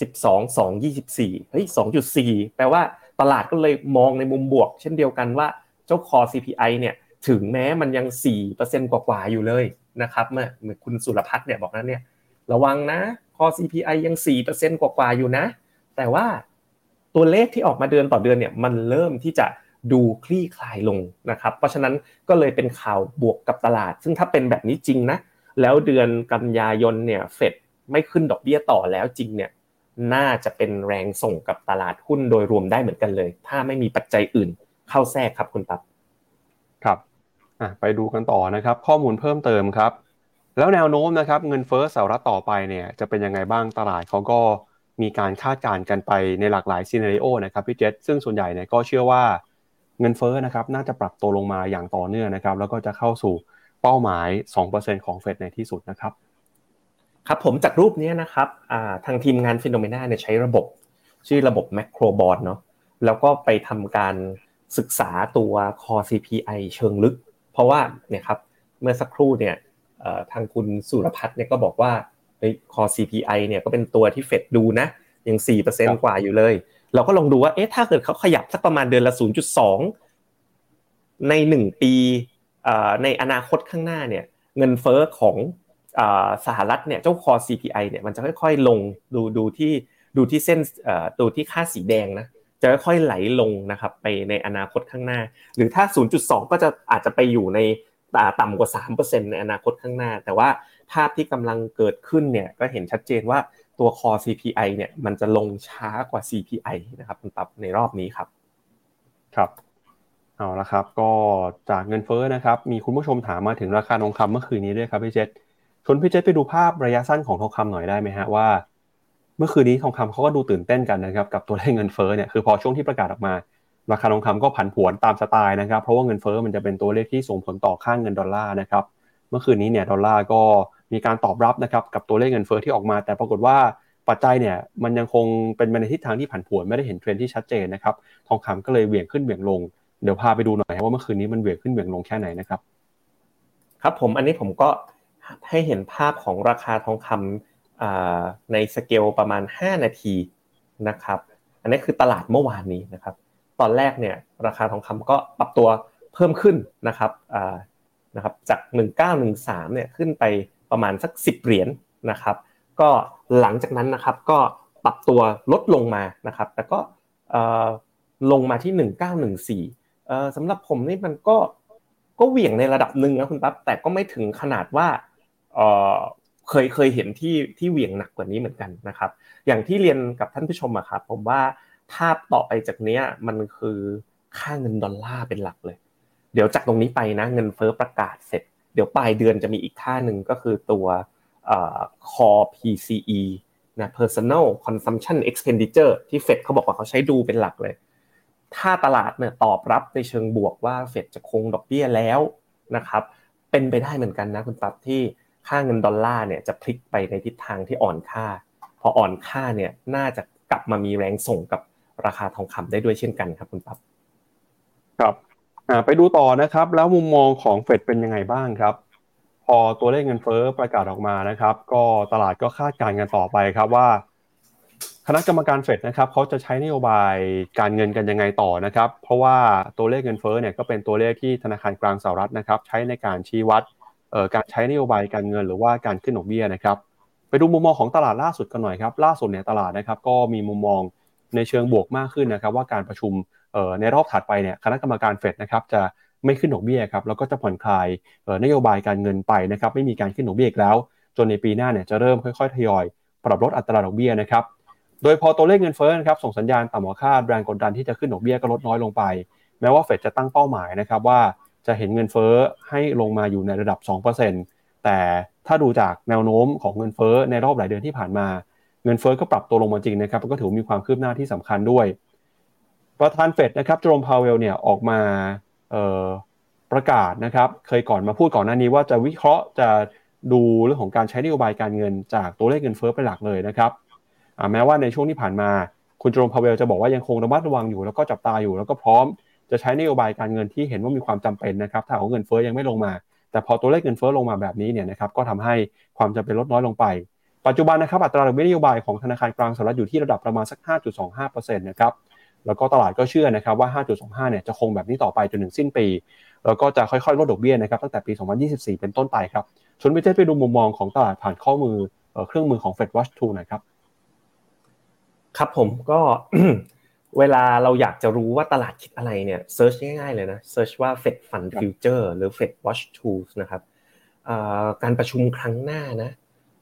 สิบสอง สอง ยี่สิบสี่เฮ้ย สองจุดสี่ แปลว่าตลาดก็เลยมองในมุมบวกเช่นเดียวกันว่าเจ้า Core ซี พี ไอ เนี่ยถึงแม้มันยัง สี่เปอร์เซ็นต์ กว่าๆอยู่เลยนะครับเมื่อเหมือนคุณสุรพัฒน์เนี่ยบอกนั้นเนี่ยระวังนะ Core ซี พี ไอ ยัง สี่เปอร์เซ็นต์ กว่าๆอยู่นะแต่ว่าตัวเลขที่ออกมาเดือนต่อเดือนเนี่ยมันเริ่มที่จะดูคลี่คลายลงนะครับเพราะฉะนั้นก็เลยเป็นข่าวบวกกับตลาดซึ่งถ้าเป็นแบบนี้จริงนะแล้วเดือนกันยายนเนี่ยเฟดไม่ขึ้นดอกเบี้ยต่อแล้วจริงเนี่ยน่าจะเป็นแรงส่งกับตลาดหุ้นโดยรวมได้เหมือนกันเลยถ้าไม่มีปัจจัยอื่นเข้าแทรกครับคุณปั๊บครับอ่ะไปดูกันต่อนะครับข้อมูลเพิ่มเติมครับแล้วแนวโน้มนะครับเงินเฟ้อสหรัฐต่อไปเนี่ยจะเป็นยังไงบ้างตลาดเขาก็มีการคาดการณ์กันไปในหลากหลายซีนาริโอนะครับพี่เจษซึ่งส่วนใหญ่เนี่ยก็เชื่อว่าเงินเฟ้อนะครับน่าจะปรับตัวลงมาอย่างต่อเนื่องนะครับแล้วก็จะเข้าสู่เป้าหมาย สองเปอร์เซ็นต์ ของเฟดในที่สุดนะครับครับผมจากรูปนี้นะครับอ่าทางทีมงาน Phenomena เนี่ยใช้ระบบชื่อระบบ Macrobond เนาะแล้วก็ไปทำการศึกษาตัว Core ซี พี ไอ เชิงลึกเพราะว่าเนี่ยครับเมื่อสักครู่เนี่ยเอ่อทางคุณสุรพัฒน์เนี่ยก็บอกว่าไอ้ Core ซี พี ไอ เนี่ยก็เป็นตัวที่เฟดดูนะยัง สี่เปอร์เซ็นต์ กว่าอยู่เลยเราก็ลองดูว่าเอ๊ะถ้าเกิดเขาขยับสักประมาณเดือนละ ศูนย์จุดสอง ในหนึ่งปีเอ่อในอนาคตข้างหน้าเนี่ยเงินเฟ้อของเอ่อสหรัฐเนี่ยเจ้า Core ซี พี ไอ เนี่ยมันจะค่อยๆลงดูดูที่ดูที่เส้นเอ่อตัวที่ค่าสีแดงนะจะค่อยๆไหลลงนะครับไปในอนาคตข้างหน้าหรือถ้า ศูนย์จุดสอง ก็จะอาจจะไปอยู่ในต่ำกว่า สามเปอร์เซ็นต์ ในอนาคตข้างหน้าแต่ว่าภาพที่กำลังเกิดขึ้นเนี่ยก็เห็นชัดเจนว่าตัว Core ซี พี ไอ เนี่ยมันจะลงช้ากว่า ซี พี ไอ นะครับคุณปั๊บในรอบนี้ครับครับเอาละครับก็จากเงินเฟ้อนะครับมีคุณผู้ชมถามมาถึงราคาทองคำเมื่อคืนนี้ด้วยครับพี่เจษชวนพี่เจษไปดูภาพระยะสั้นของทองคำหน่อยได้ไหมฮะว่าเมื่อคืนนี้ทองคำเขาก็ดูตื่นเต้นกันนะครับกับตัวเลขเงินเฟ้อเนี่ยคือพอช่วงที่ประกาศออกมา ราคาทองคำก็ผันผวนตามสไตล์นะครับเพราะว่าเงินเฟ้อมันจะเป็นตัวเลขที่ส่งผลต่อค่าเงินดอลลาร์นะครับเมื่อคืนนี้เนี่ยดอลลาร์ก็มีการตอบรับนะครับกับตัวเลขเงินเฟ้อที่ออกมาแต่ปรากฏว่าปัจจัยเนี่ยมันยังคงเป็นในทิศทางที่ผันผวนไม่ได้เห็นเทรนด์ที่ชัดเจนนะครับทองคำก็เลยเหวี่ยงขึ้นเหวี่ยงลงเดี๋ยวพาไปดูหน่อยว่าเมื่อคืนนี้มันเหวี่ยงขึ้นเหวี่ยงลงแค่ไหนนะครับครับผมอันนี้ผมก็ให้เห็นภาพของราคาทองคำในสเกลประมาณห้านาทีนะครับอันนี้คือตลาดเมื่อวานนี้นะครับตอนแรกเนี่ยราคาทองคำก็ปรับตัวเพิ่มขึ้นนะครับนะครับจากหนึ่งพันเก้าร้อยสิบสามเนี่ยขึ้นไปประมาณสักสิบเหรียญนะครับก็หลังจากนั้นนะครับก็ปรับตัวลดลงมานะครับแต่ก็ลงมาที่หนึ่งพันเก้าร้อยสิบสี่เอ่อสำหรับผมนี่มันก็ก็เหวี่ยงในระดับนึงนะคุณปั๊บแต่ก็ไม่ถึงขนาดว่าเอ่อเคยเคยเห็นที่ที่เหวี่ยงหนักกว่านี้เหมือนกันนะครับอย่างที่เรียนกับท่านผู้ชมอ่ะครับผมว่าภาพต่อไปจากเนี้ยมันคือค่าเงินดอลลาร์เป็นหลักเลยเดี๋ยวจากตรงนี้ไปนะเงินเฟ้อประกาศเสร็จเดี๋ยวปลายเดือนจะมีอีกค่านึงก็คือตัวเอ่อ Core พี ซี อี นะ Personal Consumption Expenditure ที่ Fed เขาบอกว่าเขาใช้ดูเป็นหลักเลยถ้าตลาดเนี่ยตอบรับในเชิงบวกว่า Fed จะคงดอกเบี้ยแล้วนะครับเป็นไปได้เหมือนกันนะคุณปั๊บที่ค่าเงินดอลลาร์เนี่ยจะพลิกไปในทิศทางที่อ่อนค่าพออ่อนค่าเนี่ยน่าจะกลับมามีแรงส่งกับราคาทองคำได้ด้วยเช่นกันครับคุณปั๊บครับอ่าไปดูต่อนะครับแล้วมุมมองของ Fed เป็นยังไงบ้างครับพอตัวเลขเงินเฟ้อประกาศออกมานะครับก็ตลาดก็คาดการณ์กันต่อไปครับว่าคณะกรรมการเฟดนะครับเขาจะใช้นโยบายการเงินกันยังไงต่อนะครับเพราะว่าตัวเลขเงินเฟ้อเนี่ยก็เป็นตัวเลขที่ธนาคารกลางสหรัฐนะครับใช้ในการชี้วัดเอ่อการใช้นโยบายการเงินหรือว่าการขึ้นดอกเบี้ยนะครับไปดูมุมมองของตลาดล่าสุดกันหน่อยครับล่าสุดเนี่ยตลาดนะครับก็มีมุมมองในเชิงบวกมากขึ้นนะครับว่าการประชุมเอ่อในรอบถัดไปเนี่ยคณะกรรมการเฟดนะครับจะไม่ขึ้นดอกเบี้ยครับแล้วก็จะผ่อนคลายเอ่อนโยบายการเงินไปนะครับไม่มีการขึ้นดอกเบี้ยอีกแล้วจนในปีหน้าเนี่ยจะเริ่มค่อยๆทยอยปรับลดอัตราดอกเบี้ยนะครับโดยพอตัวเลขเงินเฟ้อนะครับส่งสัญญาณต่ำกว่าคาดแรงกดดันที่จะขึ้นดอกเบี้ยก็ลดน้อยลงไปแม้ว่าเฟดจะตั้งเป้าหมายนะครับว่าจะเห็นเงินเฟ้อให้ลงมาอยู่ในระดับ สองเปอร์เซ็นต์ แต่ถ้าดูจากแนวโน้มของเงินเฟ้อในรอบหลายเดือนที่ผ่านมาเงินเฟ้อก็ปรับตัวลงมาจริงนะครับก็ถือมีความคืบหน้าที่สำคัญด้วยประธานเฟดนะครับเจอโรม พาวเวลเนี่ยออกมาประกาศนะครับเคยก่อนมาพูดก่อนหน้านี้ว่าจะวิเคราะห์จะดูเรื่องของการใช้นโยบายการเงินจากตัวเลขเงินเฟ้อเป็นหลักเลยนะครับแม้ว่าในช่วงที่ผ่านมาคุณเจอโรม พาวเวลจะบอกว่ายังคงระมัดระวังอยู่แล้วก็จับตาอยู่แล้วก็พร้อมจะใช้นโยบายการเงินที่เห็นว่ามีความจำเป็นนะครับถ้าเงินเฟ้อยังไม่ลงมาแต่พอตัวเลขเงินเฟ้อลงมาแบบนี้เนี่ยนะครับก็ทำให้ความจำเป็นลดน้อยลงไปปัจจุบันนะครับอัตราดอกเบี้ยนโยบายของธนาคารกลางสหรัฐอยู่ที่ระดับประมาณสัก ห้าจุดสองห้าเปอร์เซ็นต์ นะครับแล้วก็ตลาดก็เชื่อนะครับว่า ห้าจุดสองห้า เนี่ยจะคงแบบนี้ต่อไปจนถึงสิ้นปีแล้วก็จะค่อยๆลดดอกเบี้ยนะครับตั้งแต่ปีสองพันยี่สิบสี่เป็นต้นไปครับชวนไปเช็คไปดูมุมมองของตลาดผ่านข้อมือเครื่องมือของ Fed Watch Tool หน่อยครับครับผมก็ เวลาเราอยากจะรู้ว่าตลาดคิดอะไรเนี่ยเซิร์ชง่ายๆเลยนะเซิร์ชว่า Fed Fund Future หรือ Fed Watch Tools นะครับเอ่อการประชุมครั้งหน้านะ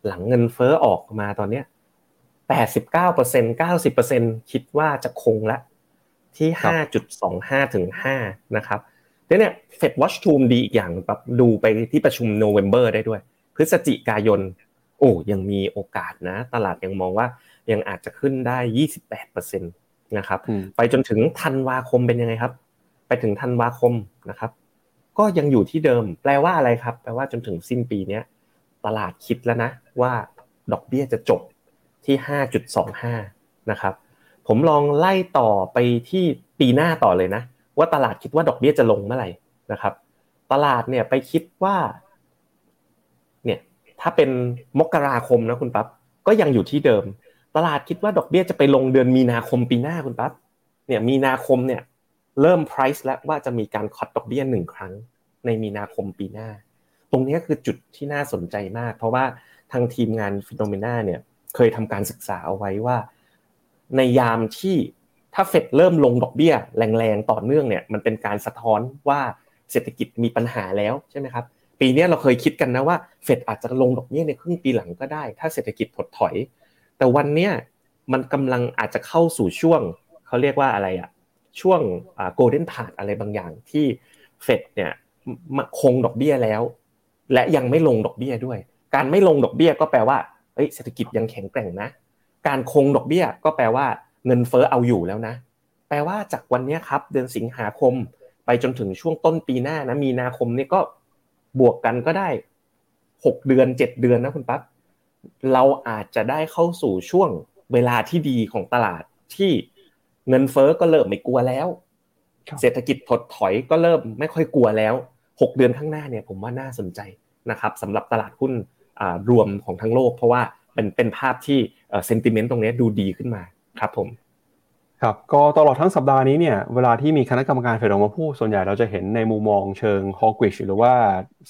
หลังเงินเฟ้อออกมาตอนเนี้ย แปดสิบเก้าเปอร์เซ็นต์ เก้าสิบเปอร์เซ็นต์ คิดว่าจะคงละที่ ห้าจุดสองห้า ถึง ห้านะครับแล้วเนี่ย Fed Watch Tool ดีอีกอย่างแบบดูไปที่ประชุม November ได้ด้วยพฤศจิกายนโอ้ยังมีโอกาสนะตลาดยังมองว่ายังอาจจะขึ้นได้ ยี่สิบแปดเปอร์เซ็นต์ นะครับไปจนถึงธันวาคมเป็นยังไงครับไปถึงธันวาคมนะครับก็ยังอยู่ที่เดิมแปลว่าอะไรครับแปลว่าจนถึงสิ้นปีเนี้ยตลาดคิดแล้วนะว่าดอกเบี้ยจะจบที่ ห้าจุดสองห้า นะครับผมลองไล่ต่อไปที่ปีหน้าต่อเลยนะว่าตลาดคิดว่าดอกเบี้ยจะลงเมื่อไหร่นะครับตลาดเนี่ยไปคิดว่าเนี่ยถ้าเป็นมกราคมนะคุณปั๊บก็ยังอยู่ที่เดิมตลาดคิดว่าดอกเบี้ยจะไปลงเดือนมีนาคมปีหน้าคุณปั๊บเนี่ยมีนาคมเนี่ยเริ่ม price แล้วว่าจะมีการ cut ดอกเบี้ยหนึ่งครั้งในมีนาคมปีหน้าตรงนี้คือจุดที่น่าสนใจมากเพราะว่าทางทีมงาน Phenomena เนี่ยเคยทำการศึกษาเอาไว้ว่าในยามที่ถ้าเฟดเริ่มลงดอกเบี้ยแรงๆต่อเนื่องเนี่ยมันเป็นการสะท้อนว่าเศรษฐกิจมีปัญหาแล้วใช่ไหมครับปีนี้เราเคยคิดกันนะว่าเฟดอาจจะลงดอกเบี้ยในครึ่งปีหลังก็ได้ถ้าเศรษฐกิจถดถอยแต่วันเนี้ยมันกำลังอาจจะเข้าสู่ช่วงเขาเรียกว่าอะไรอ่ะช่วงอ่า Golden Path อะไรบางอย่างที่เฟดเนี่ยคงดอกเบี้ยแล้วและยังไม่ลงดอกเบี้ยด้วยการไม่ลงดอกเบี้ยก็แปลว่าเอ้ยเศรษฐกิจยังแข็งแกร่งนะการคงดอกเบี้ยก็แปลว่าเงินเฟ้อเอาอยู่แล้วนะ แปลว่าจากวันนี้ครับเดือนสิงหาคมไปจนถึงช่วงต้นปีหน้านะมีนาคมนี่ก็บวกกันก็ได้หกเดือนเจ็ดเดือนนะคุณปั๊บเราอาจจะได้เข้าสู่ช่วงเวลาที่ดีของตลาดที่เงินเฟ้อก็เริ่มไม่กลัวแล้วเศรษฐกิจถดถอยก็เริ่มไม่ค่อยกลัวแล้วหกเดือนข้างหน้าเนี่ยผมว่าน่าสนใจนะครับสำหรับตลาดหุ้นอ่ารวมของทั้งโลกเพราะว่าเป็นเป็นภาพที่เอ่อเซนติเมนต์ตรงนี้ดูดีขึ้นมาครับผมครับก็ตลอดทั้งสัปดาห์นี้เนี่ยเวลาที่มีคณะกรรมการเฟดออกมาพูดส่วนใหญ่เราจะเห็นในมุมมองเชิงฮอกกิชหรือว่า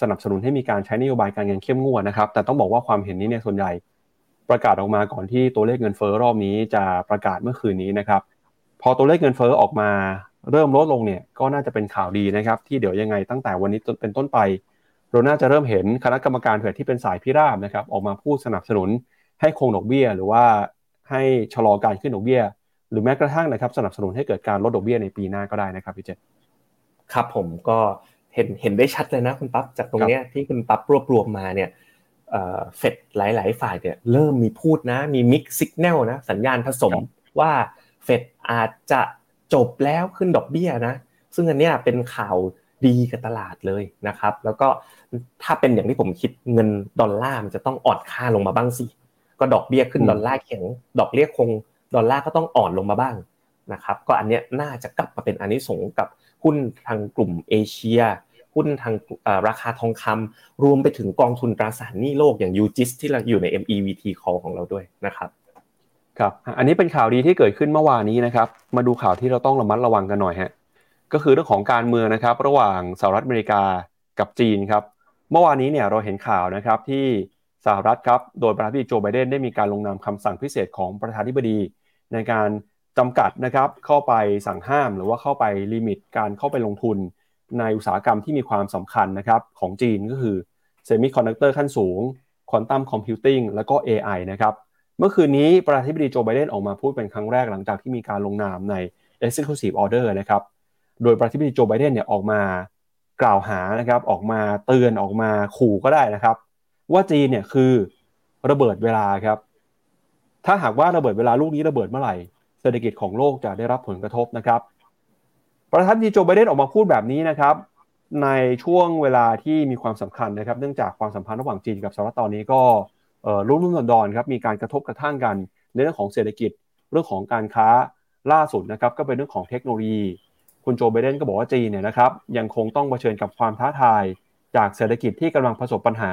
สนับสนุนให้มีการใช้นโยบายการเงินเข้มงวดนะครับแต่ต้องบอกว่าความเห็นนี้เนี่ยส่วนใหญ่ประกาศออกมาก่อนที่ตัวเลขเงินเฟ้อรอบนี้จะประกาศเมื่อคืนนี้นะครับพอตัวเลขเงินเฟ้อออกมาเริ่มลดลงเนี่ยก็น่าจะเป็นข่าวดีนะครับที่เดี๋ยวยังไงตั้งแต่วันนี้เป็นต้นไปเราน่าจะเริ่มเห็นคณะกรรมการเฟดที่เป็นสายพิราบนะครับออกมาพูดสนับสนุนให้คงดอกเบี้ยหรือว่าให้ชะลอการขึ้นดอกเบี้ยหรือแม้กระทั่งนะครับสนับสนุนให้เกิดการลดดอกเบี้ยในปีหน้าก็ได้นะครับพี่เจษครับผมก็เห็นเห็นได้ชัดเลยนะคุณปั๊บจากตรงเนี้ยที่คุณปั๊บรวบรวมมาเนี่ยเอ่อเฟดหลายๆฝ่ายเนี่ยเริ่มมีพูดนะมีมิกซ์ซิกแนลนะสัญญาณผสมว่าเฟดอาจจะจบแล้วขึ้นดอกเบี้ยนะซึ่งอันเนี้ยเป็นข่าวดีกับตลาดเลยนะครับแล้วก็ถ้าเป็นอย่างที่ผมคิดเงินดอลลาร์มันจะต้องอ่อนค่าลงมาบ้างสิก็ดอกเบี้ยขึ้นดอลลาร์แข็งดอกเบี้ยคงดอลลาร์ก็ต้องอ่อนลงมาบ้างนะครับก็อันเนี้ยน่าจะกลับมาเป็นอานิสงส์กับหุ้นทางกลุ่มเอเชียหุ้นทางราคาทองคำรวมไปถึงกองทุนตราสารหนี้โลกอย่าง ยู จี ไอ เอส ที่เราอยู่ใน เอ็ม อี วี ที Call ของเราด้วยนะครับครับอันนี้เป็นข่าวดีที่เกิดขึ้นเมื่อวานนี้นะครับมาดูข่าวที่เราต้องระมัดระวังกันหน่อยฮะก็คือเรื่องของการเมืองนะครับระหว่างสหรัฐอเมริกากับจีนครับเมื่อวานนี้เนี่ยเราเห็นข่าวนะครับที่สหรัฐครับโดยประธานาธิบดีโจไบเดนได้มีการลงนามคำสั่งพิเศษของประธานาธิบดีในการจำกัดนะครับเข้าไปสั่งห้ามหรือว่าเข้าไปลิมิตการเข้าไปลงทุนในอุตสาหกรรมที่มีความสำคัญนะครับของจีนก็คือเซมิคอนดักเตอร์ขั้นสูงควอนตัมคอมพิวติ้งแล้วก็ เอ ไอ นะครับเมื่อคืนนี้ประธานาธิบดีโจไบเดนออกมาพูดเป็นครั้งแรกหลังจากที่มีการลงนามใน Executive Order นะครับโดยประธานาธิบดีโจไบเดนเนี่ยออกมากล่าวหานะครับออกมาเตือนออกมาขู่ก็ได้นะครับว่าจีนเนี่ยคือระเบิดเวลาครับถ้าหากว่าระเบิดเวลาลูกนี้ระเบิดเมื่อไหร่เศรษฐกิจของโลกจะได้รับผลกระทบนะครับประธานาธิบดีโจไบเดนออกมาพูดแบบนี้นะครับในช่วงเวลาที่มีความสำคัญนะครับเนื่องจากความสัมพันธ์ระหว่างจีนกับสหรัฐตอนนี้ก็เอ่อรุ่มๆดอนๆครับมีการกระทบกระทั่งกันในเรื่องของเศรษฐกิจเรื่องของการค้าล่าสุดนะครับก็เป็นเรื่องของเทคโนโลยีคุณโจไบเดนก็บอกว่าจีนเนี่ยนะครับยังคงต้องเผชิญกับความท้าทายจากเศรษฐกิจที่กำลังประสบปัญหา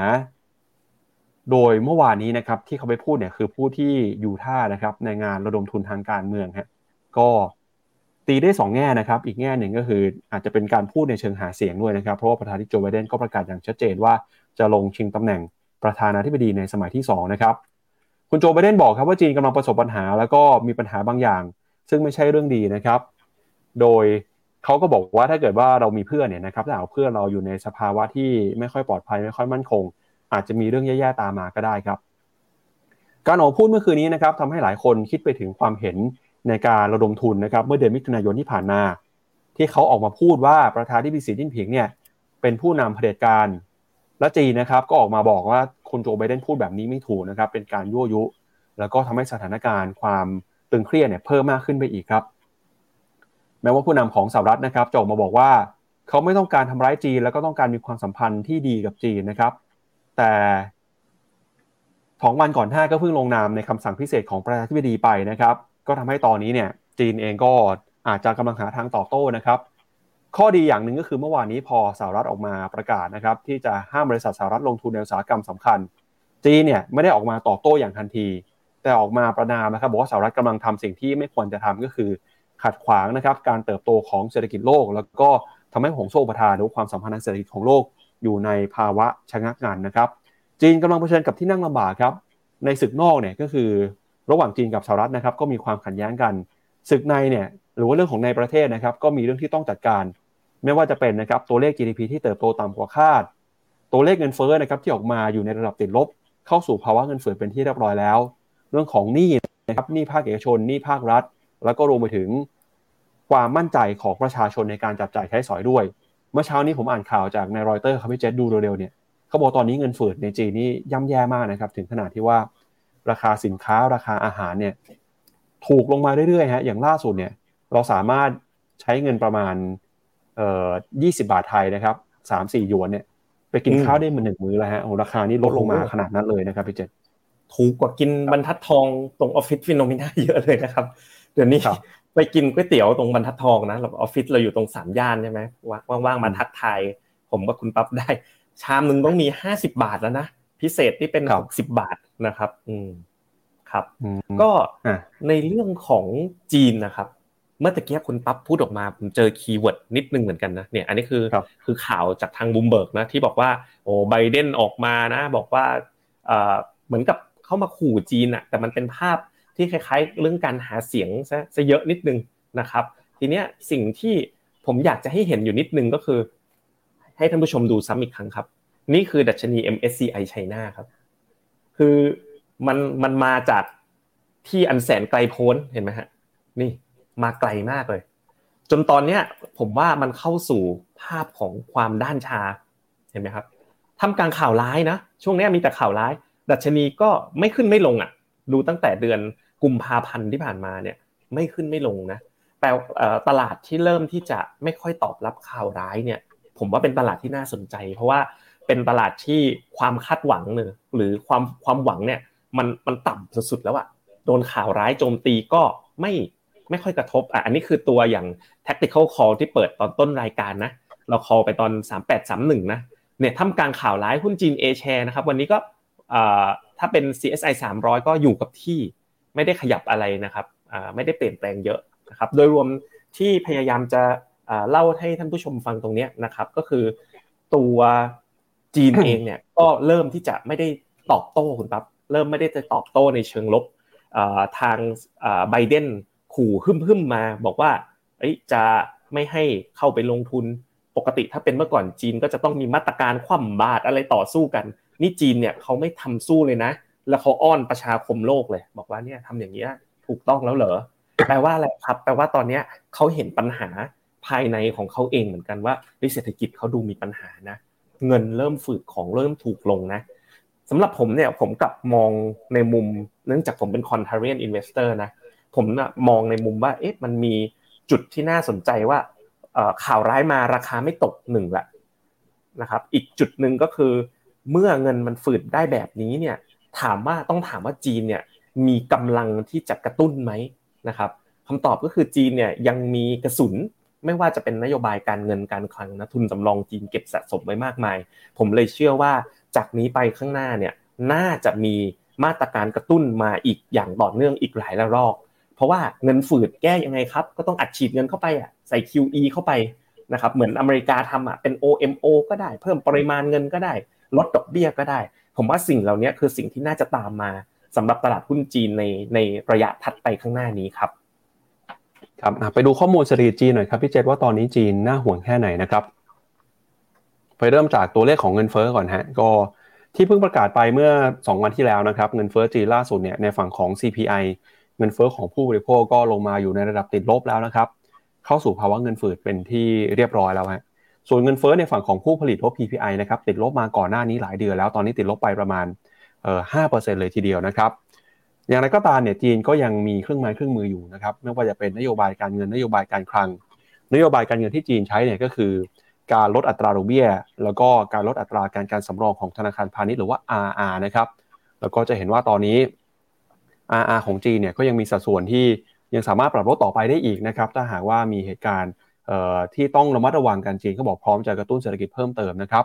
โดยเมื่อวานนี้นะครับที่เขาไปพูดเนี่ยคือผู้ที่อยู่ท่านะครับในงานระดมทุนทางการเมืองฮะก็ตีได้สองแง่นะครับอีกแง่หนึ่งก็คืออาจจะเป็นการพูดในเชิงหาเสียงด้วยนะครับเพราะว่าประธานาธิบดีโจไบเดนก็ประกาศอย่างชัดเจนว่าจะลงชิงตำแหน่งประธานาธิบดีในสมัยที่สองนะครับคุณโจไบเดนบอกครับว่าจีนกำลังประสบปัญหาแล้วก็มีปัญหาบางอย่างซึ่งไม่ใช่เรื่องดีนะครับโดยเขาก็บอกว่าถ้าเกิดว่าเรามีเพื่อนเนี่ยนะครับถ้าเอาเพื่อนเราอยู่ในสภาวะที่ไม่ค่อยปลอดภัยไม่ค่อยมั่นคงอาจจะมีเรื่องแย่ๆตามมาก็ได้ครับการออกพูดเมื่อคืนนี้นะครับทำให้หลายคนคิดไปถึงความเห็นในการระดมทุนนะครับเมื่อเดือนมิถุนายนที่ผ่านมาที่เขาออกมาพูดว่าประธานาธิบดีสีจิ้นผิงเนี่ยเป็นผู้นำเผด็จการและจีนนะครับก็ออกมาบอกว่าคุณโจไบเดนพูดแบบนี้ไม่ถูกนะครับเป็นการยั่วยุแล้วก็ทำให้สถานการณ์ความตึงเครียดเนี่ยเพิ่มมากขึ้นไปอีกครับแม้ว่าผู้นำของสหรัฐนะครับจะออกมาบอกว่าเขาไม่ต้องการทำร้ายจีนแล้วก็ต้องการมีความสัมพันธ์ที่ดีกับจีนนะครับแต่สองวันก่อนหน้าก็เพิ่งลงนามในคำสั่งพิเศษของประธานาธิบดีไปนะครับก็ทำให้ตอนนี้เนี่ยจีนเองก็อาจจะกำลังหาทางตอบโต้นะครับข้อดีอย่างหนึ่งก็คือเมื่อวานนี้พอสหรัฐออกมาประกาศนะครับที่จะห้ามบริษัทสหรัฐลงทุนในอุตสาหกรรมสำคัญจีนเนี่ยไม่ได้ออกมาตอบโต้อย่างทันทีแต่ออกมาประณามนะครับบอกว่าสหรัฐกำลังทำสิ่งที่ไม่ควรจะทำก็คือขัดขวางนะครับการเติบโตของเศรษฐกิจโลกแล้วก็ทำให้ห่วงโซ่อุปทานหรือความสัมพันธ์ทางเศรษฐกิจของโลกอยู่ในภาวะชะงักงันนะครับจีนกำลังเผชิญกับที่นั่งลำบากครับในศึกนอกเนี่ยก็คือระหว่างจีนกับสหรัฐนะครับก็มีความขัดแย้งกันศึกในเนี่ยหรือว่าเรื่องของในประเทศนะครับก็มีเรื่องที่ต้องจัดการไม่ว่าจะเป็นนะครับตัวเลข จี ดี พี ที่เติบโตต่ำกว่าคาดตัวเลขเงินเฟ้อนะครับที่ออกมาอยู่ในระดับติดลบเข้าสู่ภาวะเงินเฟ้อเป็นที่เรียบร้อยแล้วเรื่องของหนี้นะครับหนี้ภาคเอกชนหนี้ภาครัฐแล้วก็รวมไปถึงความมั่นใจของประชาชนในการจับจ่ายใช้สอยด้วยเมื่อเช้านี้ผมอ่านข่าวจากในรอยเตอร์ครับพี่เจษดูเร็วๆเนี่ยเขาบอกตอนนี้เงินเฟ้อในจีนนี่ย่ำแย่มากนะครับถึงขนาดที่ว่าราคาสินค้าราคาอาหารเนี่ยถูกลงมาเรื่อยๆฮะอย่างล่าสุดเนี่ย เราสามารถใช้เงินประมาณเอ่อยี่สิบบาทไทยนะครับ สามถึงสี่ หยวนเนี่ยไปกินข้าวได้มาหนึ่งมื้อแล้วฮะโอ้ราคานี้ลดลงมาขนาดนั้นเลยนะครับพี่เจษถูกกว่ากินบรรทัดทองตรงออฟฟิศฟีโนเมนาเยอะเลยนะครับเดี๋ยวนี้ไปกินก๋วยเตี๋ยวตรงบรรทัดทองนะออฟฟิศเราอยู่ตรงสามย่านใช่มั้ยว่างๆมาทักทายผมกับคุณปั๊บได้ชามนึงต้องมีห้าสิบบาทแล้วนะพิเศษที่เป็นหกสิบบาทนะครับอืมครับก็ในเรื่องของจีนนะครับเมื่อตะกี้คุณปั๊บพูดออกมาผมเจอคีย์เวิร์ดนิดนึงเหมือนกันนะเนี่ยอันนี้คือคือข่าวจากทาง Bloomberg นะที่บอกว่าโอ้ไบเดนออกมานะบอกว่าเอ่อเหมือนกับเข้ามาขู่จีนน่ะแต่มันเป็นภาพที่คล้ายๆเรื่องการหาเสียงซะซะเยอะนิดนึงนะครับทีเนี้ยสิ่งที่ผมอยากจะให้เห็นอยู่นิดนึงก็คือให้ท่านผู้ชมดูซ้ำอีกครั้งครับนี่คือดัชนี เอ็ม เอส ซี ไอ China ครับคือมันมันมาจากที่อันแสนไกลโพ้นเห็นมั้ยฮะนี่มาไกลมากเลยจนตอนเนี้ยผมว่ามันเข้าสู่ภาพของความด้านชาเห็นมั้ยครับท่ามกลางข่าวร้ายนะช่วงเนี้ยมีแต่ข่าวร้ายดัชนีก็ไม่ขึ้นไม่ลงอ่ะดูตั้งแต่เดือนกุมภาพันธ์ที่ผ่านมาเนี่ยไม่ขึ้นไม่ลงนะแปลเอ่อตลาดที่เริ่มที่จะไม่ค่อยตอบรับข่าวร้ายเนี่ยผมว่าเป็นตลาดที่น่าสนใจเพราะว่าเป็นตลาดที่ความคาดหวังเนี่ยหรือความความหวังเนี่ยมันมันต่ำสุดๆแล้วอ่ะโดนข่าวร้ายโจมตีก็ไม่ไม่ค่อยกระทบอ่ะอันนี้คือตัวอย่าง tactical call ที่เปิดตอนต้นรายการนะเราคอลไปตอนสามแปดสามหนึ่งนะเนี่ยท่ามกลางข่าวร้ายหุ้นจีน A share นะครับวันนี้ก็ถ้าเป็น ซี เอส ไอ สามร้อยก็อยู่กับที่ไม่ได้ขยับอะไรนะครับไม่ได้เปลี่ยนแปลงเยอะนะครับโดยรวมที่พยายามจะเล่าให้ท่านผู้ชมฟังตรงนี้นะครับก็คือตัวจีนเองเนี่ยก็เริ่มที่จะไม่ได้ตอบโต้คุณปั๊บเริ่มไม่ได้จะตอบโต้ในเชิงลบทางไบเดนขู่หึ่มๆมาบอกว่าจะไม่ให้เข้าไปลงทุนปกติถ้าเป็นเมื่อก่อนจีนก็จะต้องมีมาตรการคว่ำบาตรอะไรต่อสู้กันนี่จีนเนี่ยเขาไม่ทำสู้เลยนะแล้วเขาอ้อนประชาคมโลกเลยบอกว่าเนี่ยทำอย่างเงี้ยถูกต้องแล้วเหรอแปลว่าอะไรครับแปลว่าตอนเนี้ยเขาเห็นปัญหาภายในของเขาเองเหมือนกันว่าเศรษฐกิจเขาดูมีปัญหานะเงินเริ่มฝืดของเริ่มถูกลงนะสำหรับผมเนี่ยผมกลับมองในมุมเนื่องจากผมเป็น contrarian investor นะผมน่ะมองในมุมว่าเอ๊ะมันมีจุดที่น่าสนใจว่าเอ่อข่าวร้ายมาราคาไม่ตกหนึ่งละนะครับอีกจุดนึงก็คือเมื่อเงินมันฝืดได้แบบนี้เนี่ยถามว่าต้องถามว่าจีนเนี่ยมีกำลังที่จะกระตุ้นมั้ยนะครับคำตอบก็คือจีนเนี่ยยังมีกระสุนไม่ว่าจะเป็นนโยบายการเงินการคลังนะทุนสำรองจีนเก็บสะสมไว้มากมายผมเลยเชื่อว่าจากนี้ไปข้างหน้าเนี่ยน่าจะมีมาตรการกระตุ้นมาอีกอย่างต่อเนื่องอีกหลายระลอกเพราะว่าเงินฝืดแก้ยังไงครับก็ต้องอัดฉีดเงินเข้าไปอ่ะใส่ คิว อี เข้าไปนะครับเหมือนอเมริกาทำอ่ะเป็น โอ เอ็ม โอ ก็ได้เพิ่มปริมาณเงินก็ได้ลดดอกเบี้ยก็ได้ผมว่าสิ่งเหล่านี้คือสิ่งที่น่าจะตามมาสำหรับตลาดหุ้นจีนในในระยะถัดไปข้างหน้านี้ครับครับไปดูข้อมูลเศรษฐกิจจีนหน่อยครับพี่เจษว่าตอนนี้จีนน่าห่วงแค่ไหนนะครับไปเริ่มจากตัวเลขของเงินเฟ้อก่อนฮะก็ที่เพิ่งประกาศไปเมื่อสองวันที่แล้วนะครับเงินเฟ้อจีนล่าสุดเนี่ยในฝั่งของ ซี พี ไอ เงินเฟ้อของผู้บริโภคก็ลงมาอยู่ในระดับติดลบแล้วนะครับเข้าสู่ภาวะเงินฝืดเป็นที่เรียบร้อยแล้วฮะส่วนเงินเฟ้อในฝั่งของผู้ผลิต พี พี ไอ นะครับติดลบมาก่อนหน้านี้หลายเดือนแล้วตอนนี้ติดลบไปประมาณเอ่อ ห้าเปอร์เซ็นต์ เลยทีเดียวนะครับอย่างไรก็ตามเนี่ยจีนก็ยังมีเครื่องไม้เครื่องมืออยู่นะครับไม่ว่าจะเป็นนโยบายการเงินนโยบายการคลังนโยบายการเงินที่จีนใช้เนี่ยก็คือการลดอัตราดอกเบี้ยแล้วก็การลดอัตราการการสำรองของธนาคารพาณิชย์หรือว่า อาร์ อาร์ นะครับแล้วก็จะเห็นว่าตอนนี้ อาร์ อาร์ ของจีนเนี่ยก็ยังมีสัดส่วนที่ยังสามารถปรับลดต่อไปได้อีกนะครับถ้าหากว่ามีเหตุการณ์เอ่อที่ต้องระมัดระวังกันจีนก็บอกพร้อมจะกระตุ้นเศรษฐกิจเพิ่มเติมนะครับ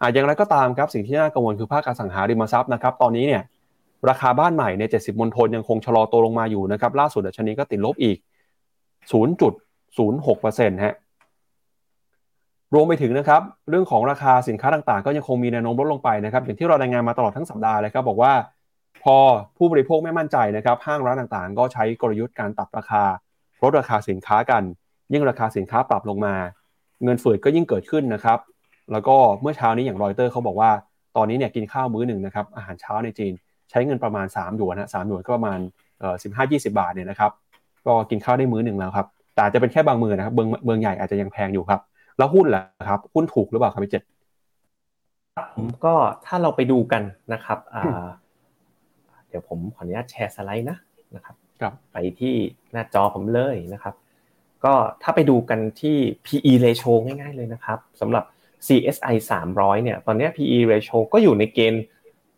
อ่ะอย่างไรก็ตามครับสิ่งที่น่ากังวลคือภาคอสังหาริมทรัพย์นะครับตอนนี้เนี่ยราคาบ้านใหม่ในเจ็ดสิบมณฑลยังคงชะลอตัวลงมาอยู่นะครับล่าสุดดัชนีก็ติดลบอีก ศูนย์จุดศูนย์หกเปอร์เซ็นต์ ฮะรวมไปถึงนะครับเรื่องของราคาสินค้าต่างๆก็ยังคงมีแนวโน้มลดลงไปนะครับอย่างที่เรารายงานมาตลอดทั้งสัปดาห์เลยครับบอกว่าพอผู้บริโภคไม่มั่นใจนะครับห้างร้านต่างๆก็ใช้กลยุทธ์การตัดราคาลดราคาสินค้ากันยิ่งราคาสินค้าปรับลงมาเงินฝืดก็ยิ่งเกิดขึ้นนะครับแล้วก็เมื่อเช้านี้อย่างรอยเตอร์เขาบอกว่าตอนนี้เนี่ยกินข้าวมื้อหนึ่งนะครับอาหารเช้าในจีนใช้เงินประมาณสามหยวนนะสามหยวนก็ประมาณเอ่อ สิบห้าถึงยี่สิบบ าทเนี่ยนะครับก็กินข้าวได้มื้อหนึ่งแล้วครับแต่อาจจะเป็นแค่บางมื้อนะครับเมืองเมืองใหญ่อาจจะยังแพงอยู่ครับแล้วหุ้นล่ะครับหุ้นถูกหรือเปล่าครับพี่เจษผมก็ถ้าเราไปดูกันนะครับอ่าเดี๋ยวผมขออนุญาตแชร์สไลด์นะนะครับไปที่หน้าจอผมเลยนะครับ ก็ถ้าไปดูกันที่ พี อี ratio ง่ายๆเลยนะครับสำหรับ ซี เอส ไอ สามร้อยเนี่ยตอนนี้ พี อี ratio ก็อยู่ในเกณฑ์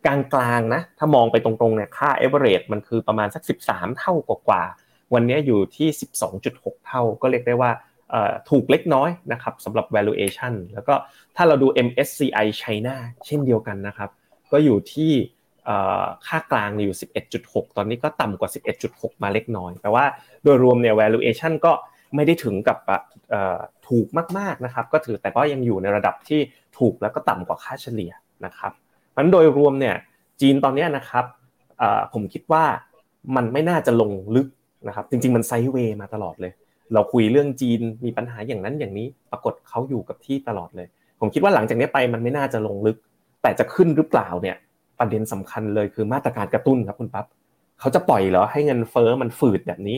กลางๆนะถ้ามองไปตรงๆเนี่ยค่า average มันคือประมาณสักสิบสามเท่ากว่าๆวันนี้อยู่ที่ สิบสองจุดหก เท่าก็เรียกได้ว่าเอ่อถูกเล็กน้อยนะครับสำหรับ valuation แล้วก็ถ้าเราดู เอ็ม เอส ซี ไอ China เช่นเดียวกันนะครับก็อยู่ที่ค่ากลางอยู่ สิบเอ็ดจุดหก ตอนนี้ก็ต่ำกว่า สิบเอ็ดจุดหก มาเล็กน้อยแต่ว่าโดยรวมเนี่ย valuation ก็ไม่ได้ถึงกับเอ่อถูกมากๆนะครับก็ถือแต่ก็ยังอยู่ในระดับที่ถูกแล้วก็ต่ำกว่าค่าเฉลี่ยนะครับมันโดยรวมเนี่ยจีนตอนนี้นะครับเอ่อผมคิดว่ามันไม่น่าจะลงลึกนะครับจริงๆมันไซด์เวย์มาตลอดเลยเราคุยเรื่องจีนมีปัญหาอย่างนั้นอย่างนี้ปรากฏเค้าอยู่กับที่ตลอดเลยผมคิดว่าหลังจากนี้ไปมันไม่น่าจะลงลึกแต่จะขึ้นหรือเปล่าเนี่ยประเด็นสำคัญเลยคือมาตรการกระตุ้นครับคุณปั๊บเค้าจะปล่อยเหรอให้เงินเฟ้อมันฝืดแบบนี้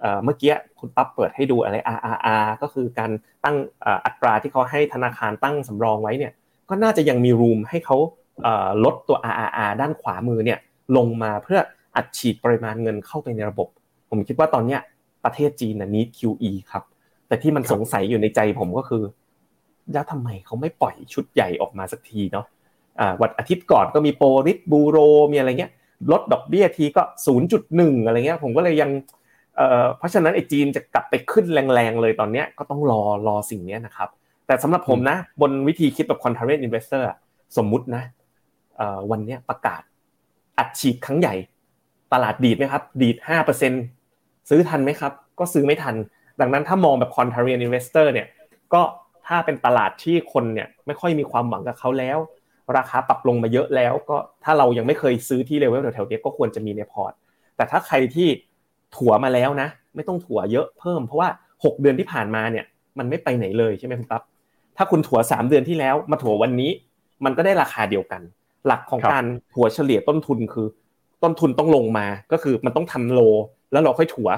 เอ่อเมื่อกี้คุณปั๊บเปิดให้ดูอะไร อาร์ อาร์ อาร์ ก็คือการตั้งเอ่ออัตราที่เค้าให้ธนาคารตั้งสำรองไว้เนี่ยก็น่าจะยังมีรูมให้เค้าเอ่อลดตัว อาร์ อาร์ อาร์ ด้านขวามือเนี่ยลงมาเพื่ออัดฉีดปริมาณเงินเข้าไปในระบบผมคิดว่าตอนเนี้ยประเทศจีนน่ะ need คิว อี ครับแต่ที่มันสงสัยอยู่ในใจผมก็คือแล้วทำไมเค้าไม่ปล่อยชุดใหญ่ออกมาสักทีเนาะอ่าวันอาทิตย์ก่อนก็มีโปรริทบูโรมีอะไรเงี้ยลดดอกเบี้ยทีก็ ศูนย์จุดหนึ่ง อะไรเงี้ยผมก็เลยยังเอ่อเพราะฉะนั้นไอ้จีนจะกลับไปขึ้นแรงๆเลยตอนเนี้ยก็ต้องรอรอสิ่งเนี้ยนะครับแต่สำหรับผมนะบนวิธีคิดแบบ concurrent investor สมมุตินะเอ่อวันเนี้ยประกาศอัดฉีดครั้งใหญ่ตลาดดีดมั้ยครับดีด ห้าเปอร์เซ็นต์ ซื้อทันมั้ยครับก็ซื้อไม่ทันดังนั้นถ้ามองแบบ concurrent investor เนี่ยก็ถ้าเป็นตลาดที่คนเนี่ยไม่ค่อยมีความหวังกับเค้าแล้วราคาปรับลงมาเยอะแล้วก็ถ้าเรายังไม่เคยซื้อที่เลเวลแถวๆนี้ก็ควรจะมีในพอร์ตแต่ถ้าใครที่ถั่วมาแล้วนะไม่ต้องถั่วเยอะเพิ่มเพราะว่าหกเดือนที่ผ่านมาเนี่ยมันไม่ไปไหนเลยใช่มั้ยคุณปั๊บถ้าคุณถั่วสามเดือนที่แล้วมาถั่ววันนี้มันก็ได้ราคาเดียวกันหลักของการถั่วเฉลี่ยต้นทุนคือต้นทุนต้องลงมาก็คือมันต้องทำโลแล้วเราค่อยถั่ว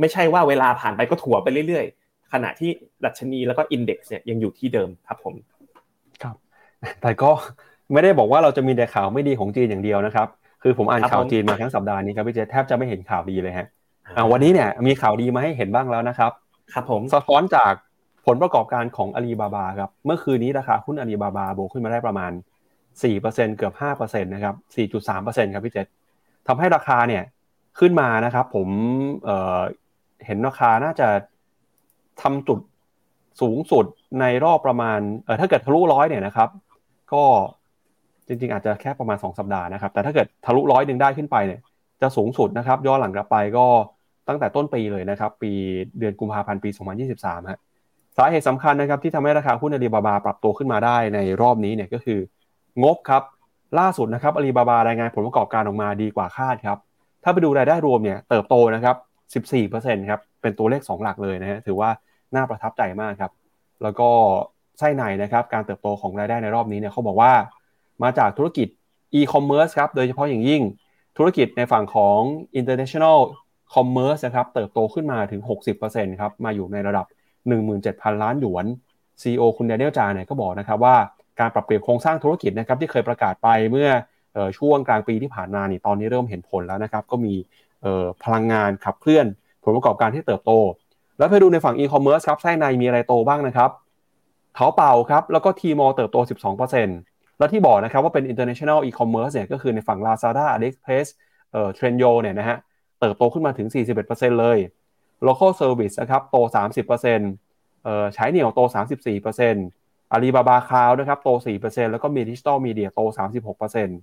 ไม่ใช่ว่าเวลาผ่านไปก็ถั่วไปเรื่อยๆขณะที่ดัชนีแล้วก็ Index เนี่ยยังอยู่ที่เดิมครับผมครับแต่ก็ไม่ได้บอกว่าเราจะมีแต่ข่าวไม่ดีของจีนอย่างเดียวนะครับคือผมอ่านข่าวจีนมาทั้งสัปดาห์นี้ครับพี่เจแทบจะไม่เห็นข่าวดีเลยฮะอ่าวันนี้เนี่ยมีข่าวดีมาให้เห็นบ้างแล้วนะครับครับผมสะท้อนจากผลประกอบการของ Alibaba ครับเมื่อคืนนี้ราคาหุ้น Alibaba บวกขึ้นมาได้ประมาณ สี่เปอร์เซ็นต์ เกือบ ห้าเปอร์เซ็นต์ นะครับ สี่จุดสามเปอร์เซ็นต์ ครับพี่เจทำให้ราคาเนี่ยขึ้นมานะครับผมเอ่อเห็นราคาน่าจะทำจุดสูงสุดในรอบประมาณเอ่อถ้าเกิดทะลุหนึ่งร้อยเนี่ยนะครับก็จริงๆอาจจะแค่ประมาณสองสัปดาห์นะครับแต่ถ้าเกิดทะลุร้อยนึงได้ขึ้นไปเนี่ยจะสูงสุดนะครับย้อนหลังกลับไปก็ตั้งแต่ต้นปีเลยนะครับปีเดือนกุมภาพันธ์ปีสองพันยี่สิบสามฮะสาเหตุสำคัญนะครับที่ทำให้ราคาหุ้นอาลีบาบาปรับตัวขึ้นมาได้ในรอบนี้เนี่ยก็คืองบครับล่าสุดนะครับอาลีบาบารายงานผลประกอบการออกมาดีกว่าคาดครับถ้าไปดูรายได้รวมเนี่ยเติบโตนะครับ สิบสี่เปอร์เซ็นต์ ครับเป็นตัวเลขสองหลักเลยนะฮะถือว่าน่าประทับใจมากครับแล้วก็ไส้ในนะครับการเติบโตของรายได้ในรอบนี้เนี่ยเขาบอกว่ามาจากธุรกิจ e-commerce ครับโดยเฉพาะอย่างยิ่งธุรกิจในฝั่งของ international commerce นะครับเติบโตขึ้นมาถึง หกสิบเปอร์เซ็นต์ ครับมาอยู่ในระดับ หนึ่งหมื่นเจ็ดพัน ล้านหยวน ซี อี โอ คุณ Daniel Zhang เนี่ยก็บอกนะครับว่าการปรับเปลี่ยนโครงสร้างธุรกิจนะครับที่เคยประกาศไปเมื่อเอ่อช่วงกลางปีที่ผ่านมานี่ตอนนี้เริ่มเห็นผลแล้วนะครับก็มีเอ่อพลังงานขับเคลื่อนผลประกอบการที่เติบโตแล้วไปดูในฝั่ง e-commerce ครับไส้ในมีอะไรโตบ้างนะครับเถาเป่าครับแล้วก็ Tmall เติบโต สิบสองเปอร์เซ็นต์แล้วที่บอกนะครับว่าเป็น international e-commerce เนี่ยก็คือในฝั่ง Lazada AliExpress เอ่อ Trendyol เนี่ยนะฮะเติบโตขึ้นมาถึง สี่สิบเอ็ดเปอร์เซ็นต์ เลย Local Service นะครับโต สามสิบเปอร์เซ็นต์ เอ่อ Chai Niao โต สามสิบสี่เปอร์เซ็นต์ Alibaba Cloud นะครับโต สี่เปอร์เซ็นต์ แล้วก็ Digital Media โต สามสิบหกเปอร์เซ็นต์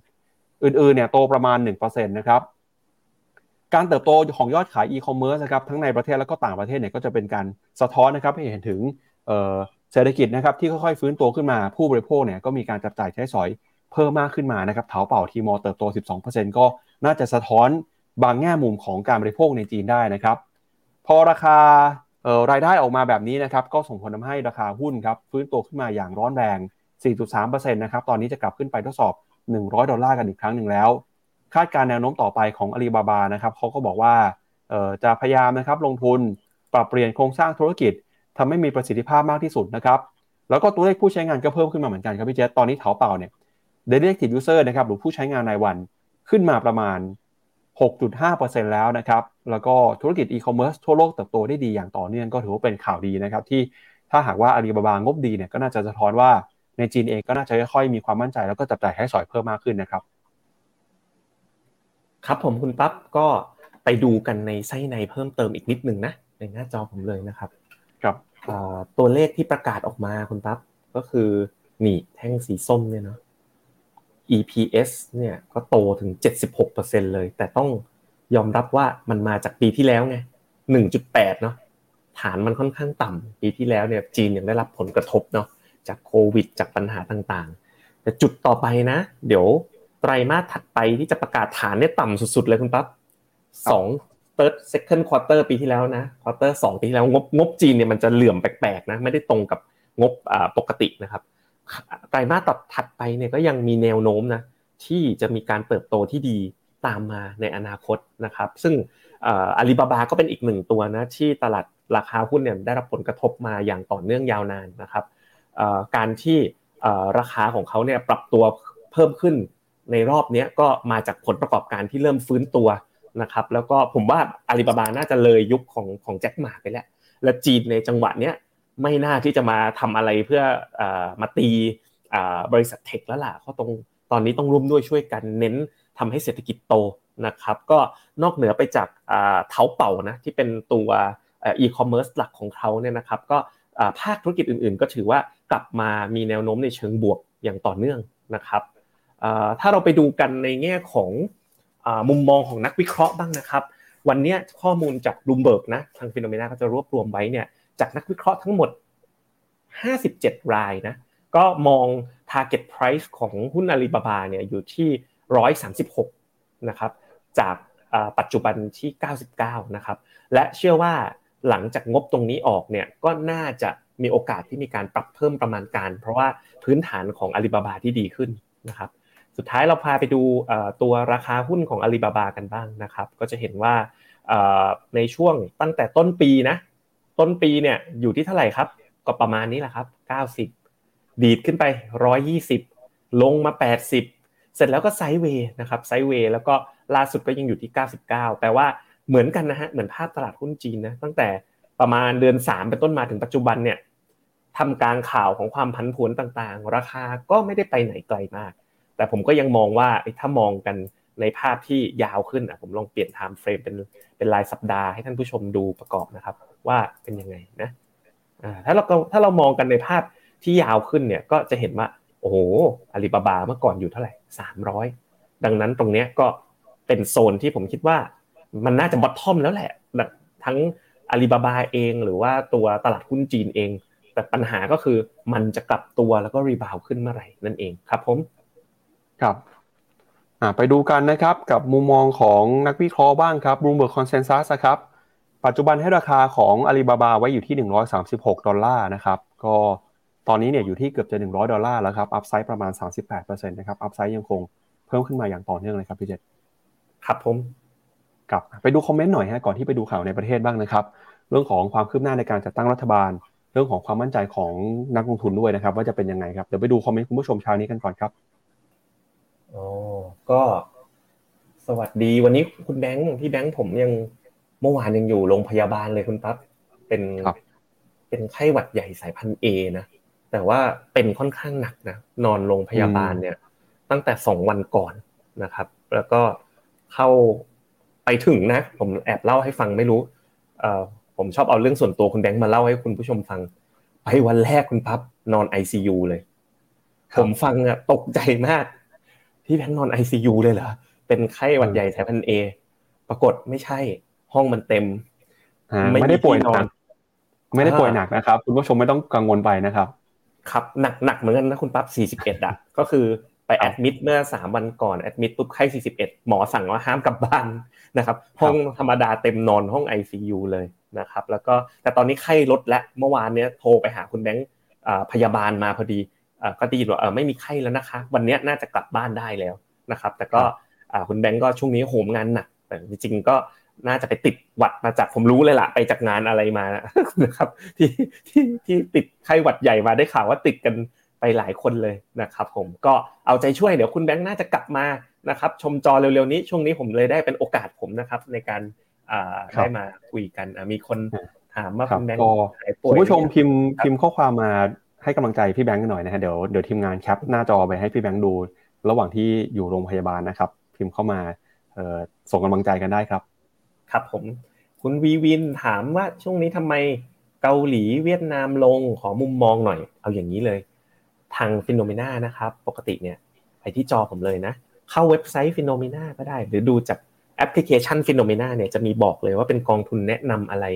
อื่นๆเนี่ยโตประมาณ หนึ่งเปอร์เซ็นต์ นะครับการเติบโตของยอดขาย e-commerce นะครับทั้งในประเทศและก็ต่างประเทศเนี่ยก็จะเป็นการสะท้อนนะครับให้เห็นถึงเอ่อเศรษฐกิจนะครับที่ค่อยๆฟื้นตัวขึ้นมาผู้บริโภคเนี่ยก็มีการจับจ่ายใช้สอยเพิ่มมากขึ้นมานะครับเถาเป่า Tmall เติบโต สิบสองเปอร์เซ็นต์ ก็น่าจะสะท้อนบางแง่มุมของการบริโภคในจีนได้นะครับพอราคาเอ่อรายได้ออกมาแบบนี้นะครับก็ส่งผลทำให้ราคาหุ้นครับฟื้นตัวขึ้นมาอย่างร้อนแรง สี่จุดสามเปอร์เซ็นต์ นะครับตอนนี้จะกลับขึ้นไปทดสอบหนึ่งร้อยดอลลาร์กันอีกครั้งนึงแล้วคาดการณ์แนวโน้มต่อไปของ Alibaba นะครับเขาก็บอกว่าเอ่อจะพยายามนะครับลงทุนปรับเปลี่ยนโครงสร้างธุรกิจทำให้มีประสิทธิภาพมากที่สุดนะครับแล้วก็ตัวเลขผู้ใช้งานก็เพิ่มขึ้นมาเหมือนกันครับพี่เจตอนนี้เถาเป่าเนี่ย Daily Active User นะครับหรือผู้ใช้งานรายวันขึ้นมาประมาณ หกจุดห้าเปอร์เซ็นต์ แล้วนะครับแล้วก็ธุรกิจอีคอมเมิร์ซทั่วโลกเติบโตได้ดีอย่างต่อเนื่องก็ถือว่าเป็นข่าวดีนะครับที่ถ้าหากว่า Alibaba งบดีเนี่ยก็น่าจะสะท้อนว่าในจีนเองก็น่าจะค่อยๆมีความมั่นใจแล้วก็จับจ่ายใช้สอยเพิ่มมากขึ้นนะครับครับผมคุณปั๊บก็ไปดูกันในไส้ในเพิ่มเติมอีกนิดนึงนะในหน้าจอผมเลยนะครับครับตัวเลขที่ประกาศออกมาคุณปั๊บก็คือนี่แท่งสีส้มเนี่ยเนาะ อี พี เอส เนี่ยก็โตถึง เจ็ดสิบหกเปอร์เซ็นต์ เลยแต่ต้องยอมรับว่ามันมาจากปีที่แล้วไง หนึ่งจุดแปด เนาะฐานมันค่อนข้างต่ำปีที่แล้วเนี่ยจีนยังได้รับผลกระทบเนาะจากโควิดจากปัญหาต่างๆแต่จุดต่อไปนะเดี๋ยวไตรมาสถัดไปที่จะประกาศฐานเนี่ยต่ำสุดๆเลยคุณปั๊บสอง third second quarter ปีที่แล้วนะ quarter สองปีที่แล้วงบงบจีนเนี่ยมันจะเหลื่อมแปลกๆนะไม่ได้ตรงกับงบอ่าปกตินะครับไตรมาสถัดไปเนี่ยก็ยังมีแนวโน้มนะที่จะมีการเติบโตที่ดีตามมาในอนาคตนะครับซึ่งเอ่อ Alibaba ก็เป็นอีกหนึ่งตัวนะที่ตลาดราคาหุ้นเนี่ยได้รับผลกระทบมาอย่างต่อเนื่องยาวนานนะครับเอ่อการที่เอ่อราคาของเขาเนี่ยปรับตัวเพิ่มขึ้นในรอบนี้ก็มาจากผลประกอบการที่เริ่มฟื้นตัวนะครับแล้วก็ผมว่า Alibaba น่าจะเลยยุคของของแจ็คหม่าไปแล้วและจีนในจังหวะเนี้ยไม่น่าที่จะมาทำอะไรเพื่อเอ่อมาตีเอ่อบริษัทเทคแล้วล่ะเขาตรงตอนนี้ต้องร่วมด้วยช่วยกันเน้นทำให้เศรษฐกิจโตนะครับก็นอกเหนือไปจากเอ่อเถาเป่านะที่เป็นตัวเอ่ออีคอมเมิร์ซหลักของเขาเนี่ยนะครับก็เอ่อภาคธุรกิจอื่นๆก็ถือว่ากลับมามีแนวโน้มในเชิงบวกอย่างต่อเนื่องนะครับเอ่อถ้าเราไปดูกันในแง่ของอ่ามุมมองของนักวิเคราะห์บ้างนะครับวันเนี้ยข้อมูลจาก Bloomberg นะทาง Phenomena ก็จะรวบรวมไว้เนี่ยจากนักวิเคราะห์ทั้งหมดห้าสิบเจ็ดรายนะก็มอง target price ของหุ้น Alibaba เนี่ยอยู่ที่หนึ่งร้อยสามสิบหกนะครับจากอ่าปัจจุบันที่เก้าสิบเก้านะครับและเชื่อว่าหลังจากงบตรงนี้ออกเนี่ยก็น่าจะมีโอกาสที่มีการปรับเพิ่มประมาณการเพราะว่าพื้นฐานของ Alibaba ที่ดีขึ้นนะครับสุดท้ายเราพาไปดูตัวราคาหุ้นของ Alibaba กันบ้างนะครับก็จะเห็นว่าในช่วงตั้งแต่ต้นปีนะต้นปีเนี่ยอยู่ที่เท่าไหร่ครับก็ประมาณนี้แหละครับเก้าสิบดีดขึ้นไปหนึ่งร้อยยี่สิบลงมาแปดสิบเสร็จแล้วก็ไซด์เวย์นะครับไซด์เวย์แล้วก็ล่าสุดก็ยังอยู่ที่เก้าสิบเก้าแปลว่าเหมือนกันนะฮะเหมือนภาพตลาดหุ้นจีนนะตั้งแต่ประมาณเดือนสามเป็นต้นมาถึงปัจจุบันเนี่ยทำกลางข่าวของความผันผวนต่างๆราคาก็ไม่ได้ไปไหนไกลมากแต่ผมก็ยังมองว่าถ้ามองกันในภาพที่ยาวขึ้นอ่ะผมลองเปลี่ยนไทม์เฟรมเป็นเป็นรายสัปดาห์ให้ท่านผู้ชมดูประกอบนะครับว่าเป็นยังไงนะอ่าถ้าเราถ้าเรามองกันในภาพที่ยาวขึ้นเนี่ยก็จะเห็นว่าโอ้โห Alibaba เมื่อก่อนอยู่เท่าไหร่สามร้อยดังนั้นตรงเนี้ยก็เป็นโซนที่ผมคิดว่ามันน่าจะบอททอมแล้วแหละทั้ง Alibaba เองหรือว่าตัวตลาดหุ้นจีนเองแต่ปัญหาก็คือมันจะกลับตัวแล้วก็รีบาวด์ขึ้นเมื่อไหร่นั่นเองครับผมครับอ่าไปดูกันนะครับกับมุมมองของนักวิเคราะห์บ้างครับ Bloomberg Consensus นะครับปัจจุบันให้ราคาของ Alibaba ไว้อยู่ที่หนึ่งร้อยสามสิบหกดอลลาร์นะครับก็ตอนนี้เนี่ยอยู่ที่เกือบจะหนึ่งร้อยดอลลาร์แล้วครับอัพไซด์ประมาณ สามสิบแปดเปอร์เซ็นต์ นะครับอัพไซด์ยังคงเพิ่มขึ้นมาอย่างต่อเนื่องเลยครับพี่เจษครับผมครับไปดูคอมเมนต์หน่อยฮะก่อนที่ไปดูข่าวในประเทศบ้างนะครับเรื่องของความคืบหน้าในการจัดตั้งรัฐบาลเรื่องของความมั่นใจของนักลงทุนด้วยนะครับว่าจะเป็นยังไงครับเดี๋ยวไปดูคอมเมนต์คุณผู้ชมเช้านี้กันก่อนครับอ๋อก็สวัสดีวันนี้คุณแบงค์พี่แบงค์ผมยังเมื่อวานยังอยู่โรงพยาบาลเลยคุณปั๊บเป็นเป็นไข้หวัดใหญ่สายพันธุ์ A นะแต่ว่าเป็นค่อนข้างหนักนะนอนโรงพยาบาลเนี่ยตั้งแต่สองวันก่อนนะครับแล้วก็เข้าไปถึงนะผมแอบเล่าให้ฟังไม่รู้เอ่อผมชอบเอาเรื่องส่วนตัวคุณแบงค์มาเล่าให้คุณผู้ชมฟังไปวันแรกคุณปั๊บนอน ไอ ซี ยู เลยผมฟังอ่ะตกใจมากพี่แบงค์นอน ไอ ซี ยู เลยเหรอเป็นไข้หวัดใหญ่สายพันธุ์ A ปรากฏไม่ใช่ห้องมันเต็มไม่ได้ป่วยหนักไม่ได้ป่วยหนักนะครับคุณผู้ชมไม่ต้องกังวลไปนะครับครับหนักๆเหมือนกันนะคุณปั๊บสี่สิบเอ็ดอ่ะก็คือไปแอดมิดเมื่อสามวันก่อนแอดมิดปุ๊บไข้สี่สิบเอ็ดหมอสั่งว่าห้ามกลับบ้านนะครับห้องธรรมดาเต็มนอนห้อง ไอ ซี ยู เลยนะครับแล้วก็แต่ตอนนี้ไข้ลดแล้วเมื่อวานเนี้ยโทรไปหาคุณแบงค์พยาบาลมาพอดีก็ได้ยินว่าไม่มีไข้แล้วนะคะวันนี้น่าจะกลับบ้านได้แล้วนะครับแต่ก็คุณแบงก์ก็ช่วงนี้โหมงานหนักแต่จริงๆก็น่าจะไปติดหวัดมาจากผมรู้เลยล่ะไปจากงานอะไรมานะครับที่ที่ที่ติดไข้หวัดใหญ่มาได้ข่าวว่าติดกันไปหลายคนเลยนะครับผมก็เอาใจช่วยเดี๋ยวคุณแบงก์น่าจะกลับมา นะครับชมจอเร็วๆนี้ช่วงนี้ผมเลยได้เป็นโอกาสผมนะครับในการได้มาคุยกันมีคนถามว่าคุณแบงค์หายป่วยคุณผู้ชมพิมพ์พิมพ์ข้อความมาให้กำลังใจพี่แบงค์หน่อยนะฮะเดี๋ยวเดี๋ยวทีมงานแคปหน้าจอไปให้พี่แบงค์ดูระหว่างที่อยู่โรงพยาบาลนะครับพิมพ์เข้ามาส่งกำลังใจกันได้ครับครับผมคุณวีวินถามว่าช่วงนี้ทำไมเกาหลีเวียดนามลงขอมุมมองหน่อยเอาอย่างนี้เลยทาง Phenomena นะครับปกติเนี่ยไปที่จอผมเลยนะเข้าเว็บไซต์ Phenomena ก็ได้หรือดูจากแอปพลิเคชัน Phenomena เนี่ยจะมีบอกเลยว่าเป็นกองทุนแนะนำอะไร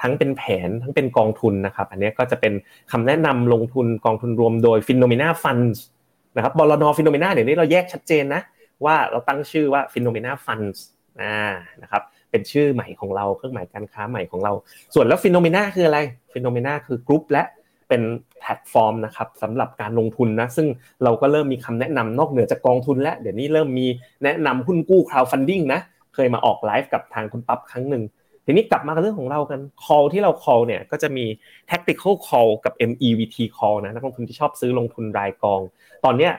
ทั้งเป็นแผนทั้งเป็นกองทุนนะครับอันนี้ก็จะเป็นคำแนะนำลงทุนกองทุนรวมโดย Phenomena Funds นะครับบลน. Phenomena เดี๋ยวนี้เราแยกชัดเจนนะว่าเราตั้งชื่อว่า Phenomena Funds อ่านะครับเป็นชื่อใหม่ของเราเครื่องหมายการค้าใหม่ของเราส่วนแล้ว Phenomena คืออะไร Phenomena คือกรุ๊ปและเป็นแพลตฟอร์มนะครับสำหรับการลงทุนนะซึ่งเราก็เริ่มมีคำแนะนำนอกเหนือจากกองทุนและเดี๋ยวนี้เริ่มมีแนะนำหุ้นกู้ crowdfunding นะเคยมาออกไลฟ์กับทางคุณปั๊บครั้งนึงทีนี้กลับมาเรื่องของเรากัน call ที่เรา call เนี่ยก็จะมี tactical call กับ เอ็ม อี วี ที call นะนักลงทุนที่ชอบซื้อลงทุนรายกองตอนเนี้ย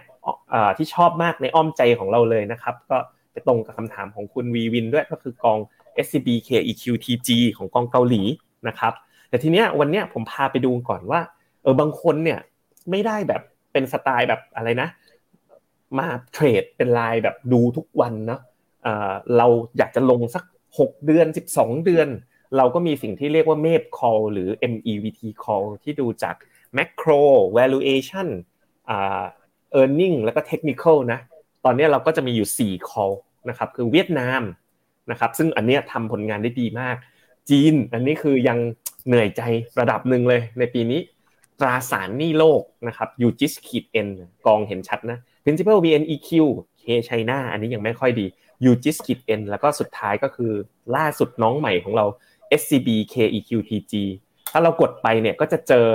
เอ่อที่ชอบมากในอ้อมใจของเราเลยนะครับก็ไปตรงกับคำถามของคุณวีวินด้วยก็คือกอง เอส ซี บี เค อี คิว ที จี ของกองเกาหลีนะครับแต่ทีเนี้ยวันเนี้ยผมพาไปดูก่อนว่าเออบางคนเนี่ยไม่ได้แบบเป็นสไตล์แบบอะไรนะมาเทรดเป็นรายแบบดูทุกวันเนาะเอ่อเราอยากจะลงสักหกเดือนสิบสองเดือนเราก็มีสิ่งที่เรียกว่า เอ็ม อี วี call หรือ เอ็ม อี วี ที call ที่ดูจาก macro valuation อ่า earning แล้วก็ technical นะตอนนี้เราก็จะมีอยู่สี่ call นะครับคือเวียดนามนะครับซึ่งอันเนี้ยทำผลงานได้ดีมากจีนอันนี้คือยังเหนื่อยใจระดับนึงเลยในปีนี้ตราสารหนี้โลกนะครับ ยู จิ ไอ เอส เอ็น กองเห็นชัดนะ Principal บี เอ็น อี คิว H China อันนี้ยังไม่ค่อยดี ยู จิ ไอ เอส เอ็น แล้วก็สุดท้ายก็คือล่าสุดน้องใหม่ของเรา เอส ซี บี เค อี คิว ที จี ถ้าเรากดไปเนี่ยก็จะเจอ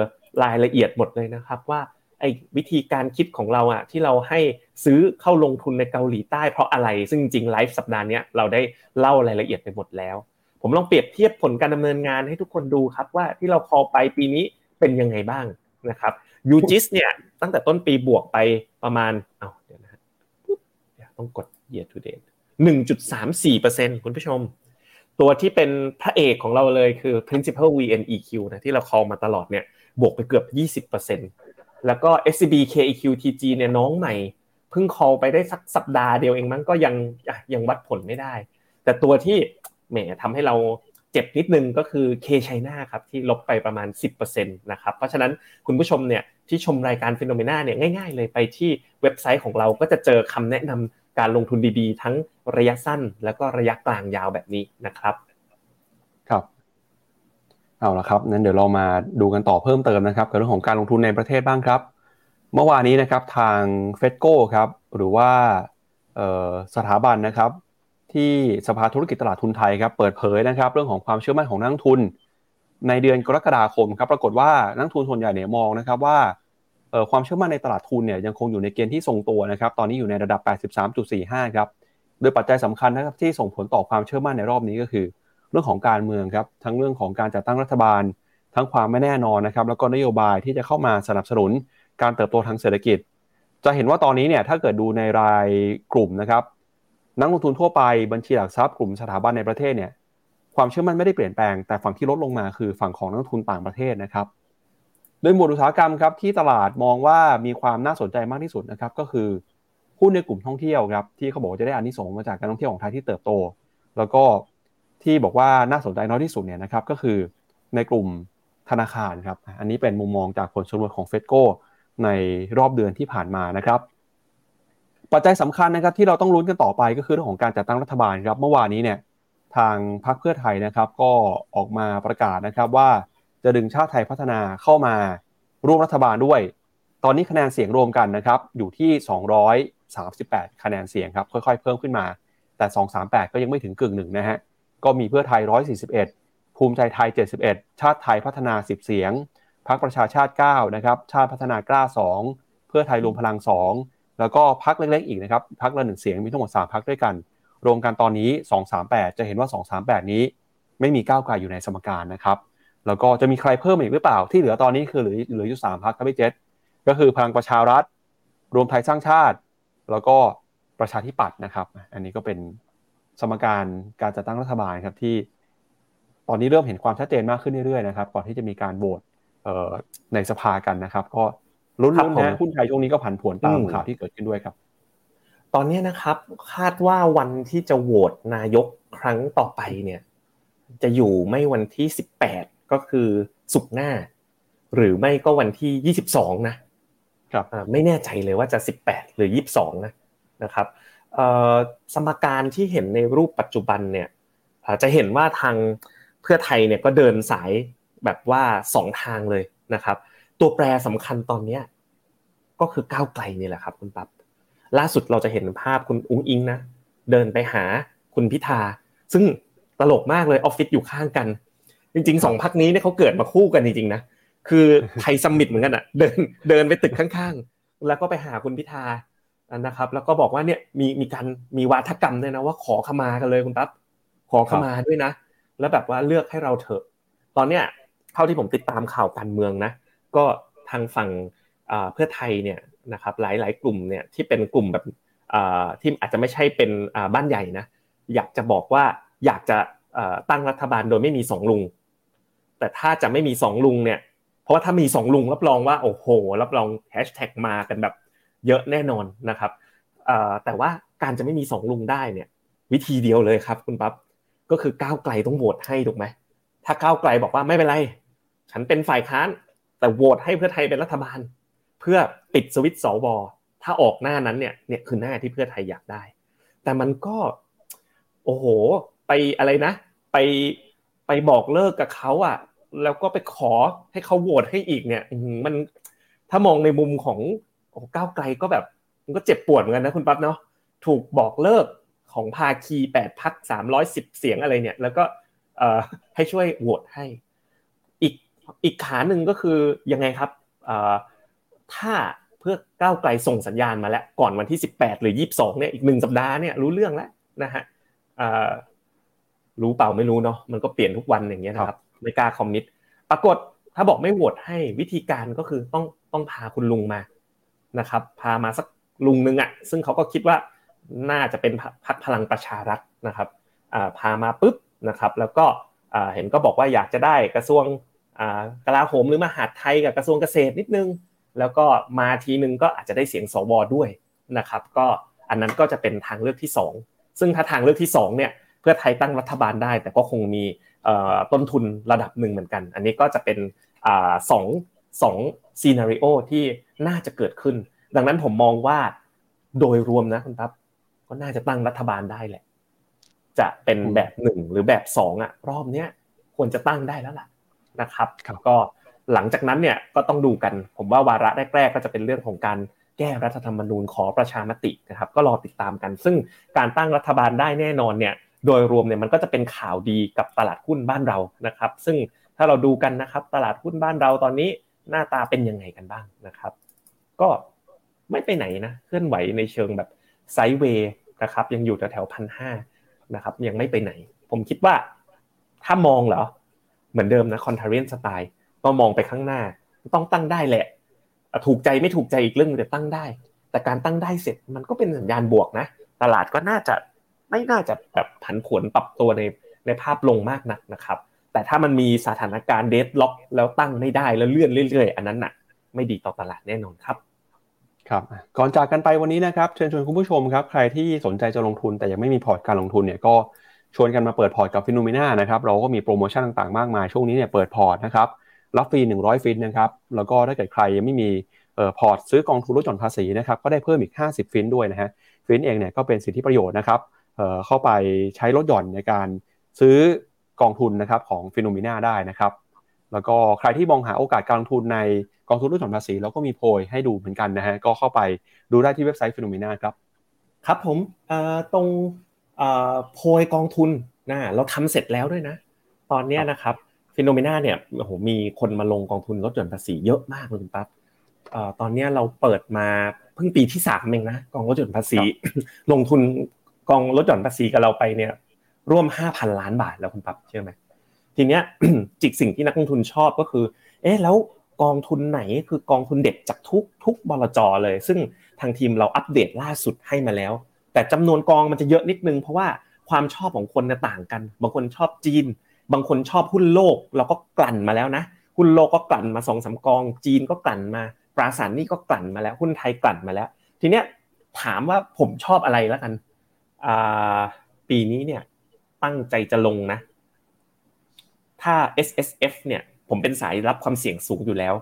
รายละเอียดหมดเลยนะครับว่าไอ้วิธีการคิดของเราอ่ะที่เราให้ซื้อเข้าลงทุนในเกาหลีใต้เพราะอะไรซึ่งจริงๆไลฟ์สัปดาห์นี้เราได้เล่ารายละเอียดไปหมดแล้วผมลองเปรียบเทียบผลการดำเนินงานให้ทุกคนดูครับว่าที่เราคอลไปปีนี้เป็นยังไงบ้างนะครับ ยู จี ไอ เอส เนี่ยตั้งแต่ต้นปีบวกไปประมาณเอ้าเดี๋ยวนะฮะต้องกด year to date หนึ่งจุดสามสี่เปอร์เซ็นต์ คุณผู้ชมตัวที่เป็นพระเอกของเราเลยคือ Principal บี เอ็น อี คิว นะที่เราคอลมาตลอดเนี่ยบวกไปเกือบ ยี่สิบเปอร์เซ็นต์ แล้วก็ เอส ซี บี เค อี คิว ที จี เนี่ยน้องใหม่เพิ่งคอลไปได้สักสัปดาห์เดียวเองมั้งก็ยังยังวัดผลไม่ได้แต่ตัวที่แหมทำให้เราเจ็บนิดนึงก็คือ K China ครับที่ลบไปประมาณ สิบเปอร์เซ็นต์ นะครับเพราะฉะนั้นคุณผู้ชมเนี่ยที่ชมรายการ Phenomena เนี่ยง่ายๆเลยไปที่เว็บไซต์ของเราก็จะเจอคำแนะนำการลงทุนดีๆทั้งระยะสั้นแล้วก็ระยะกลางยาวแบบนี้นะครับครับเอาละครับงั้นเดี๋ยวเรามาดูกันต่อเพิ่มเติมนะครับกับเรื่องของการลงทุนในประเทศบ้างครับเมื่อวานนี้นะครับทาง เฟดโก้ ครับหรือว่าเอ่อสถาบันนะครับที่สภาธุรกิจตลาดทุนไทยครับเปิดเผยนะครับเรื่องของความเชื่อมั่นของนักลงทุนในเดือนกรกฎาคมครับปรากฏว่านักลงทุนส่วนใหญ่เนี่ยมองนะครับว่าเอ่อความเชื่อมั่นในตลาดทุนเนี่ยยังคงอยู่ในเกณฑ์ที่ทรงตัวนะครับตอนนี้อยู่ในระดับ แปดสิบสามจุดสี่ห้า ครับโดยปัจจัยสำคัญนะครับที่ส่งผลต่อความเชื่อมั่นในรอบนี้ก็คือเรื่องของการเมืองครับทั้งเรื่องของการจัดตั้งรัฐบาลทั้งความไม่แน่นอนนะครับแล้วก็นโยบายที่จะเข้ามาสนับสนุนการเติบโตทางเศรษฐกิจจะเห็นว่าตอนนี้เนี่ยถ้าเกิดดูในรายกลุ่มนะครับนักลงทุนทั่วไปบัญชีหลักทรัพย์กลุ่มสถาบันในประเทศเนี่ยความเชื่อมั่นไม่ได้เปลี่ยนแปลงแต่ฝั่งที่ลดลงมาคือฝั่งของนักลงทุนต่างประเทศนะครับโดยหมวดอุตสาหกรรมครับที่ตลาดมองว่ามีความน่าสนใจมากที่สุดนะครับก็คือหุ้นในกลุ่มท่องเที่ยวครับที่เขาบอกจะได้อานิสงส์มาจากการท่องเที่ยวของไทยที่เติบโตแล้วก็ที่บอกว่าน่าสนใจน้อยที่สุดเนี่ยนะครับก็คือในกลุ่มธนาคารครับอันนี้เป็นมุมมองจากผลสำรวจของ เฟดโก้ ในรอบเดือนที่ผ่านมานะครับปัจจัยสำคัญนะครับที่เราต้องลุ้นกันต่อไปก็คือเรื่องของการจัดตั้งรัฐบาลครับเมื่อวานนี้เนี่ยทางพรรคเพื่อไทยนะครับก็ออกมาประกาศนะครับว่าจะดึงชาติไทยพัฒนาเข้ามาร่วมรัฐบาลด้วยตอนนี้คะแนนเสียงรวมกันนะครับอยู่ที่สองร้อยสามสิบแปดคะแนนเสียงครับค่อยๆเพิ่มขึ้นมาแต่สองร้อยสามสิบแปดก็ยังไม่ถึงกึ่งหนึ่งนะฮะก็มีเพื่อไทยหนึ่งร้อยสี่สิบเอ็ดภูมิใจไทยเจ็ดสิบเอ็ดชาติไทยพัฒนาสิบเสียงพรรคประชาชาติเก้านะครับชาติพัฒนากล้าสองเพื่อไทยรวมพลังสองแล้วก็พรรคเล็กๆอีกนะครับพรรคละหนึ่งเสียงมีทั้งหมดสามพรรคด้วยกันรวมกันตอนนี้สองร้อยสามสิบแปดจะเห็นว่าสองร้อยสามสิบแปดนี้ไม่มีก้าวไกลอยู่ในสมการนะครับแล้วก็จะมีใครเพิ่มอีกหรือเปล่าที่เหลือตอนนี้คือเหลือเหลืออยู่สามพรรคครับพี่เจษก็คือพลังประชารัฐรวมไทยสร้างชาติแล้วก็ ประชาธิปัตย์นะครับอันนี้ก็เป็นสมการการจัดตั้งรัฐบาลครับที่ตอนนี้เริ่มเห็นความชัดเจนมากขึ้นเรื่อยๆนะครับก่อนที่จะมีการโหวตในสภากันนะครับก็ลุ้นๆนะหุ้นไทยช่วงนี้ก็ผันผวนตามข่าวที่เกิดขึ้นด้วยครับตอนนี้นะครับคาดว่าวันที่จะโหวตนายกครั้งต่อไปเนี่ยจะอยู่ไม่วันที่สิบแปดก็คือศุกร์หน้าหรือไม่ก็วันที่ยี่สิบสองนะครับไม่แน่ใจเลยว่าจะสิบแปดหรือยี่สิบสองนะนะครับสมการที่เห็นในรูปปัจจุบันเนี่ยจะเห็นว่าทางเพื่อไทยเนี่ยก็เดินสายแบบว่าสองทางเลยนะครับตัวแปรสำคัญตอนนี้ก็คือก้าวไกลนี่แหละครับคุณปั๊บล่าสุดเราจะเห็นภาพคุณอุ๊งอิ๊งนะเดินไปหาคุณพิธาซึ่งตลกมากเลยออฟฟิศอยู่ข้างกันจริงๆสองพรรคนี้เนี่ยเขาเกิดมาคู่กันจริงๆนะคือไทยซัมมิตเหมือนกันอ่ะเดินเดินไปตึกข้างๆแล้วก็ไปหาคุณพิธานะครับแล้วก็บอกว่าเนี่ยมีมีการมีวาทกรรมด้วยนะว่าขอขมากันเลยคุณปั๊บขอขมาด้วยนะแล้วแบบว่าเลือกให้เราเถอะตอนเนี้ยเท่าที่ผมติดตามข่าวการเมืองนะก็ทางฝั่งเพื่อไทยเนี่ยนะครับหลายๆกลุ่มเนี่ยที่เป็นกลุ่มแบบที่อาจจะไม่ใช่เป็นบ้านใหญ่นะอยากจะบอกว่าอยากจะตั้งรัฐบาลโดยไม่มีสองลุงแต่ถ้าจะไม่มีสองลุงเนี่ยเพราะว่าถ้ามีสองลุงรับรองว่าโอ้โหรับรองแฮชแท็กมากันแบบเยอะแน่นอนนะครับแต่ว่าการจะไม่มีสองลุงได้เนี่ยวิธีเดียวเลยครับคุณปั๊บก็คือก้าวไกลต้องโหวตให้ถูกไหมถ้าก้าวไกลบอกว่าไม่เป็นไรฉันเป็นฝ่ายค้านแต่โหวตให้เพื่อไทยเป็นรัฐบาลเพื่อปิดสวิตช์สว.ถ้าออกหน้านั้นเนี่ยเนี่ยคือหน้าที่เพื่อไทยอยากได้แต่มันก็โอ้โหไปอะไรนะไปไปบอกเลิกกับเขาอ่ะแล้วก็ไปขอให้เขาโหวตให้อีกเนี่ยมันถ้ามองในมุมของของก้าวไกลก็แบบมันก็เจ็บปวดเหมือนกันนะคุณปั๊บเนาะถูกบอกเลิกของภาคีแปดพรรคสามร้อยสิบเสียงอะไรเนี่ยแล้วก็เอ่อให้ช่วยโหวตให้อีกอีกขานึงก็คือยังไงครับเอ่อถ้าเพื่อก้าวไกลส่งสัญญาณมาแล้วก่อนวันที่สิบแปดหรือยี่สิบสองเนี่ยอีกหนึ่งสัปดาห์เนี่ยรู้เรื่องแล้วนะฮะเอ่อรู้เปล่าไม่รู้เนาะมันก็เปลี่ยนทุกวันอย่างเงี้ยนะครับไม่กล้าคอมมิตปรากฏถ้าบอกไม่โหวตให้วิธีการก็คือต้องต้องพาคุณลุงมานะครับพามาสักลุงนึงอ่ะซึ่งเขาก็คิดว่าน่าจะเป็นพรรคพลังประชารัฐนะครับอ่าพามาปึ๊บนะครับแล้วก็อ่าเห็นก็บอกว่าอยากจะได้กระทรวงอ่ากลาโหมหรือมหาดไทยกับกระทรวงเกษตรนิดนึงแล้วก็มาทีนึงก็อาจจะได้เสียงสวด้วยนะครับก็อันนั้นก็จะเป็นทางเลือกที่สองซึ่งถ้าทางเลือกที่สองเนี่ยเพื่อไทยตั้งรัฐบาลได้แต่ก็คงมีเอ่อต้นทุนระดับนึงเหมือนกันอันนี้ก็จะเป็นอ่าสอง สองซีนาริโอที่น่าจะเกิดขึ้นดังนั้นผมมองว่าโดยรวมนะคุณครับก็น่าจะตั้งรัฐบาลได้แหละจะเป็นแบบหนึ่งหรือแบบสองอ่ะรอบเนี้ยควรจะตั้งได้แล้วล่ะนะครับก็หลังจากนั้นเนี่ยก็ต้องดูกันผมว่าวาระแรกๆก็จะเป็นเรื่องของการแก้รัฐธรรมนูญขอประชามตินะครับก็รอติดตามกันซึ่งการตั้งรัฐบาลได้แน่นอนเนี่ยโดยรวมเนี่ยมันก็จะเป็นข่าวดีกับตลาดหุ้นบ้านเรานะครับซึ่งถ้าเราดูกันนะครับตลาดหุ้นบ้านเราตอนนี้หน้าตาเป็นยังไงกันบ้างนะครับก็ไม่ไปไหนนะเคลื่อนไหวในเชิงแบบไซด์เวย์นะครับยังอยู่แถวๆ หนึ่งพันห้าร้อย นะครับยังไม่ไปไหนผมคิดว่าถ้ามองเหรอเหมือนเดิมนะคอนเทเรียนสไตล์ก็มองไปข้างหน้าต้องตั้งได้แหละถูกใจไม่ถูกใจอีกเรื่องแต่ตั้งได้แต่การตั้งได้เสร็จมันก็เป็นสัญญาณบวกนะตลาดก็น่าจะไม่น่าจะแบบผันผวนปรับตัวในในภาพลงมากนักนะครับแต่ถ้ามันมีสถานการณ์เดดล็อกแล้วตั้งไม่ได้แล้วเลื่อนเรื่อยๆอันนั้นน่ะไม่ดีต่อตลาดแน่นอนครับครับก่อนจากกันไปวันนี้นะครับเชิญชวนคุณผู้ชมครับใครที่สนใจจะลงทุนแต่ยังไม่มีพอร์ตการลงทุนเนี่ยก็ชวนกันมาเปิดพอร์ตกับ Phenomena นะครับเราก็มีโปรโมชั่นต่างๆมากมายช่วงนี้เนี่ยเปิดพอร์ตนะครับรับฟรีหนึ่งร้อยฟินนะครับแล้วก็ถ้าเกิดใครยังไม่มีเอ่อพอร์ตซื้อกองทุนลดหย่อนภาษีนะครับก็ได้เพิ่มอีกห้าสิบฟินด้วยนะฮะฟินเองเนี่ยก็เป็นสิทธิประโยชน์นะครับเอ่อเข้าไปใช้ลดหย่อนในการซื้อกองทุนนะครับของ Phenomena ได้นะครับแล้วก็ใครที่มองหาโอกาสการลงทุนในกองทุนลดหย่อนภาษีเราก็มีโพยให้ดูเหมือนกันนะฮะก็เข้าไปดูได้ที่เว็บไซต์ Phenomena ครับครับผมเอ่อตรงเอ่อโพยกองทุนนะเราทำเสร็จแล้วด้วยนะตอนนี้นะครับPhenomena เนี่ยโอ้โหมีคนมาลงกองทุนลดหย่อนภาษีเยอะมากเลยคุณปั๊บเอ่อตอนนี้เราเปิดมาเพิ่งปีที่สามเองนะกองลดหย่อนภาษีลงทุนกองลดหย่อนภาษีกับเราไปเนี่ยร่วม ห้าพัน ล้านบาทแล้วคุณปั๊บเชื่อมั้ยทีเนี้ยจิกสิ่งที่นักลงทุนชอบก็คือเอ๊ะแล้วกองทุนไหนคือกองทุนเด็ดจากทุกทุกบลจเลยซึ่งทางทีมเราอัปเดตล่าสุดให้มาแล้ว แต่จำนวนกองมันจะเยอะนิดนึงเพราะว่าความชอบของคนเนี่ยต่างกันบางคนชอบจีนบางคนชอบหุ้นโลกเราก็กลั่นมาแล้วนะหุ้นโลกก็กลั่นมา สองถึงสาม กองจีนก็กลั่นมาตราสารหนี้ก็กลั่นมาแล้วหุ้นไทยกลั่นมาแล้วทีเนี้ยถามว่าผมชอบอะไรละกันอ่าปีนี้เนี่ยตั้งใจจะลงนะถ้า เอส เอส เอฟ เนี่ยผมเป็นสายรับความเสี่ยงสูงอยู่แล้ว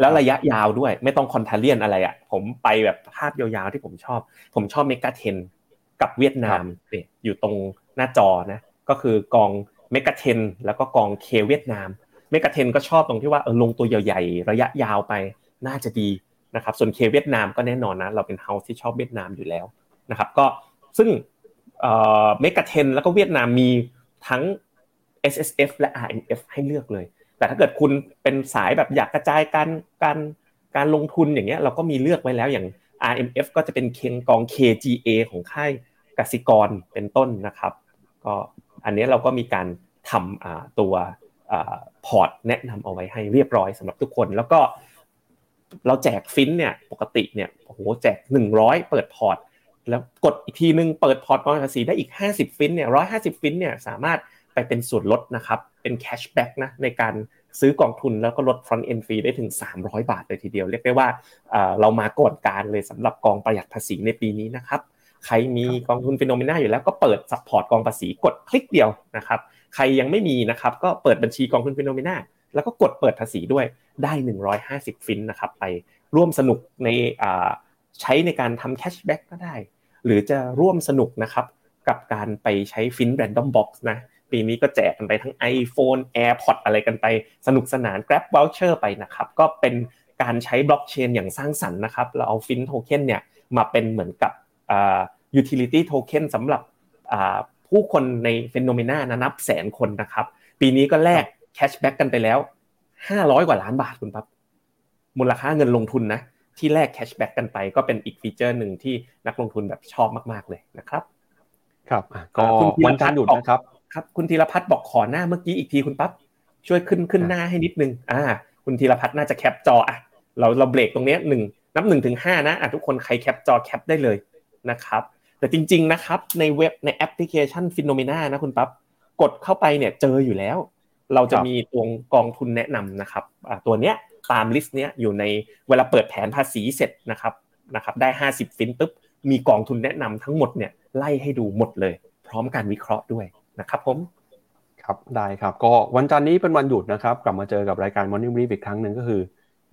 แล้วระยะยาวด้วยไม่ต้องคอนทราเรียนอะไรอ่ะผมไปแบบภาพยาวๆที่ผมชอบผมชอบเมกะเทนกับเวียดนามเนี่ยอยู่ตรงหน้าจอนะก็คือกองเมกะเทนแล้วก็กองเคเวียดนามเมกะเทนก็ชอบตรงที่ว่าเออลงตัวใหญ่ๆระยะยาวไปน่าจะดีนะครับส่วนเคเวียดนามก็แน่นอนนะเราเป็นเฮาส์ที่ชอบเวียดนามอยู่แล้วนะครับก็ซึ่งเอ่อเมกะเทนแล้วก็เวียดนามมีทั้ง เอส เอส เอฟ และ อาร์ เอ็ม เอฟ ให้เลือกเลยแต่ถ้าเกิดคุณเป็นสายแบบอยากกระจายการการการลงทุนอย่างเงี้ยเราก็มีเลือกไว้แล้วอย่าง อาร์ เอ็ม เอฟ ก็จะเป็นเคียงกอง เค จี เอ ของค่ายกสิกรเป็นต้นนะครับก็อันนี้เราก็มีการทำอ่าตัวอ่าพอร์ตแนะนำเอาไว้ให้เรียบร้อยสำหรับทุกคนแล้วก็เราแจกฟินเนี่ยปกติเนี่ยโอ้โหแจกหนึ่งร้อยเปิดพอร์ตแล้วกดอีกทีนึงเปิดพอร์ตกองภาษีได้อีกห้าสิบฟินเนี่ยหนึ่งร้อยห้าสิบฟินเนี่ยสามารถไปเป็นส่วนลดนะครับเป็นแคชแบ็กนะในการซื้อกองทุนแล้วก็ลด front end fee ได้ถึงสามร้อยบาทเลยทีเดียวเรียกได้ว่าเอ่อเรามาก่อนการเลยสำหรับกองประหยัดภาษีในปีนี้นะครับใครมีกองทุน Phenomena อยู่แล้วก็เปิดซัพพอร์ตกองภาษีกดคลิกเดียวนะครับใครยังไม่มีนะครับก็เปิดบัญชีกองทุน Phenomena แล้วก็กดเปิดภาษีด้วยได้หนึ่งร้อยห้าสิบฟินนะครับไปร่วมสนุกในอ่าใช้ในการทำแคชแบ็กก็ได้หรือจะร่วมสนุกนะครับกับการไปใช้ฟิน Random Box นะปีนี้ก็แจกกันไปทั้ง iPhone AirPods อะไรกันไปสนุกสนาน Grab Voucher ไปนะครับก็เป็นการใช้บล็อกเชนอย่างสร้างสรรค์นะครับเราเอา Fin Token เนี่ยมาเป็นเหมือนกับอ่า Utility Token สำหรับอ่าผู้คนใน Phenomena นะนับแสนคนนะครับปีนี้ก็แลก Cashback กันไปแล้วห้าร้อยกว่าล้านบาทคุณปั๊บมูลค่าเงินลงทุนนะที่แลก Cashback กันไปก็เป็นอีกฟีเจอร์นึงที่นักลงทุนแบบชอบมากๆเลยนะครับครับก็วันจันทร์หยุดนะครับครับคุณธีรพัฒน์บอกขอหน้าเมื่อกี้อีกทีคุณปั๊บช่วยขึ้นขึ้นหน้าให้นิดนึงอ่าคุณธีรพัฒน์น่าจะแคปจออ่ะเราเราเบรกตรงนี้หนึ่งนับหนึ่งถึงห้านะอ่ะทุกคนใครแคปจอแคปได้เลยนะครับแต่จริงๆนะครับในเว็บในแอปพลิเคชัน Phenomena นะคุณปั๊บกดเข้าไปเนี่ยเจออยู่แล้วเราจะมีตัวกองทุนแนะนำนะครับอ่าตัวเนี้ยตามลิสต์เนี้ยอยู่ในเวลาเปิดแผนภาษีเสร็จนะครับนะครับได้ห้าสิบฟินปึ๊บมีกองทุนแนะนำทั้งหมดเนี่ยไล่ให้ดูหมดเลยพร้อมการวิเคราะห์ด้วยนะครับผมครับได้ครับก็วันจันทร์นี้เป็นวันหยุดนะครับกลับมาเจอกับรายการ Morning Brief อีกครั้งนึงก็คือ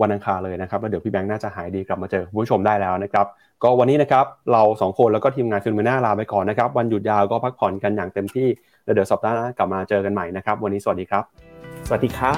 วันอังคารเลยนะครับแล้วเดี๋ยวพี่แบงค์น่าจะหายดีกลับมาเจอคุณผู้ชมได้แล้วนะครับก็วันนี้นะครับเราสองคนแล้วก็ทีมงาน Phenomena ลาไปก่อนนะครับวันหยุดยาวก็พักผ่อนกันอย่างเต็มที่แล้วเดี๋ยวสัปดาห์หน้ากลับมาเจอกันใหม่นะครับวันนี้สวัสดีครับสวัสดีครับ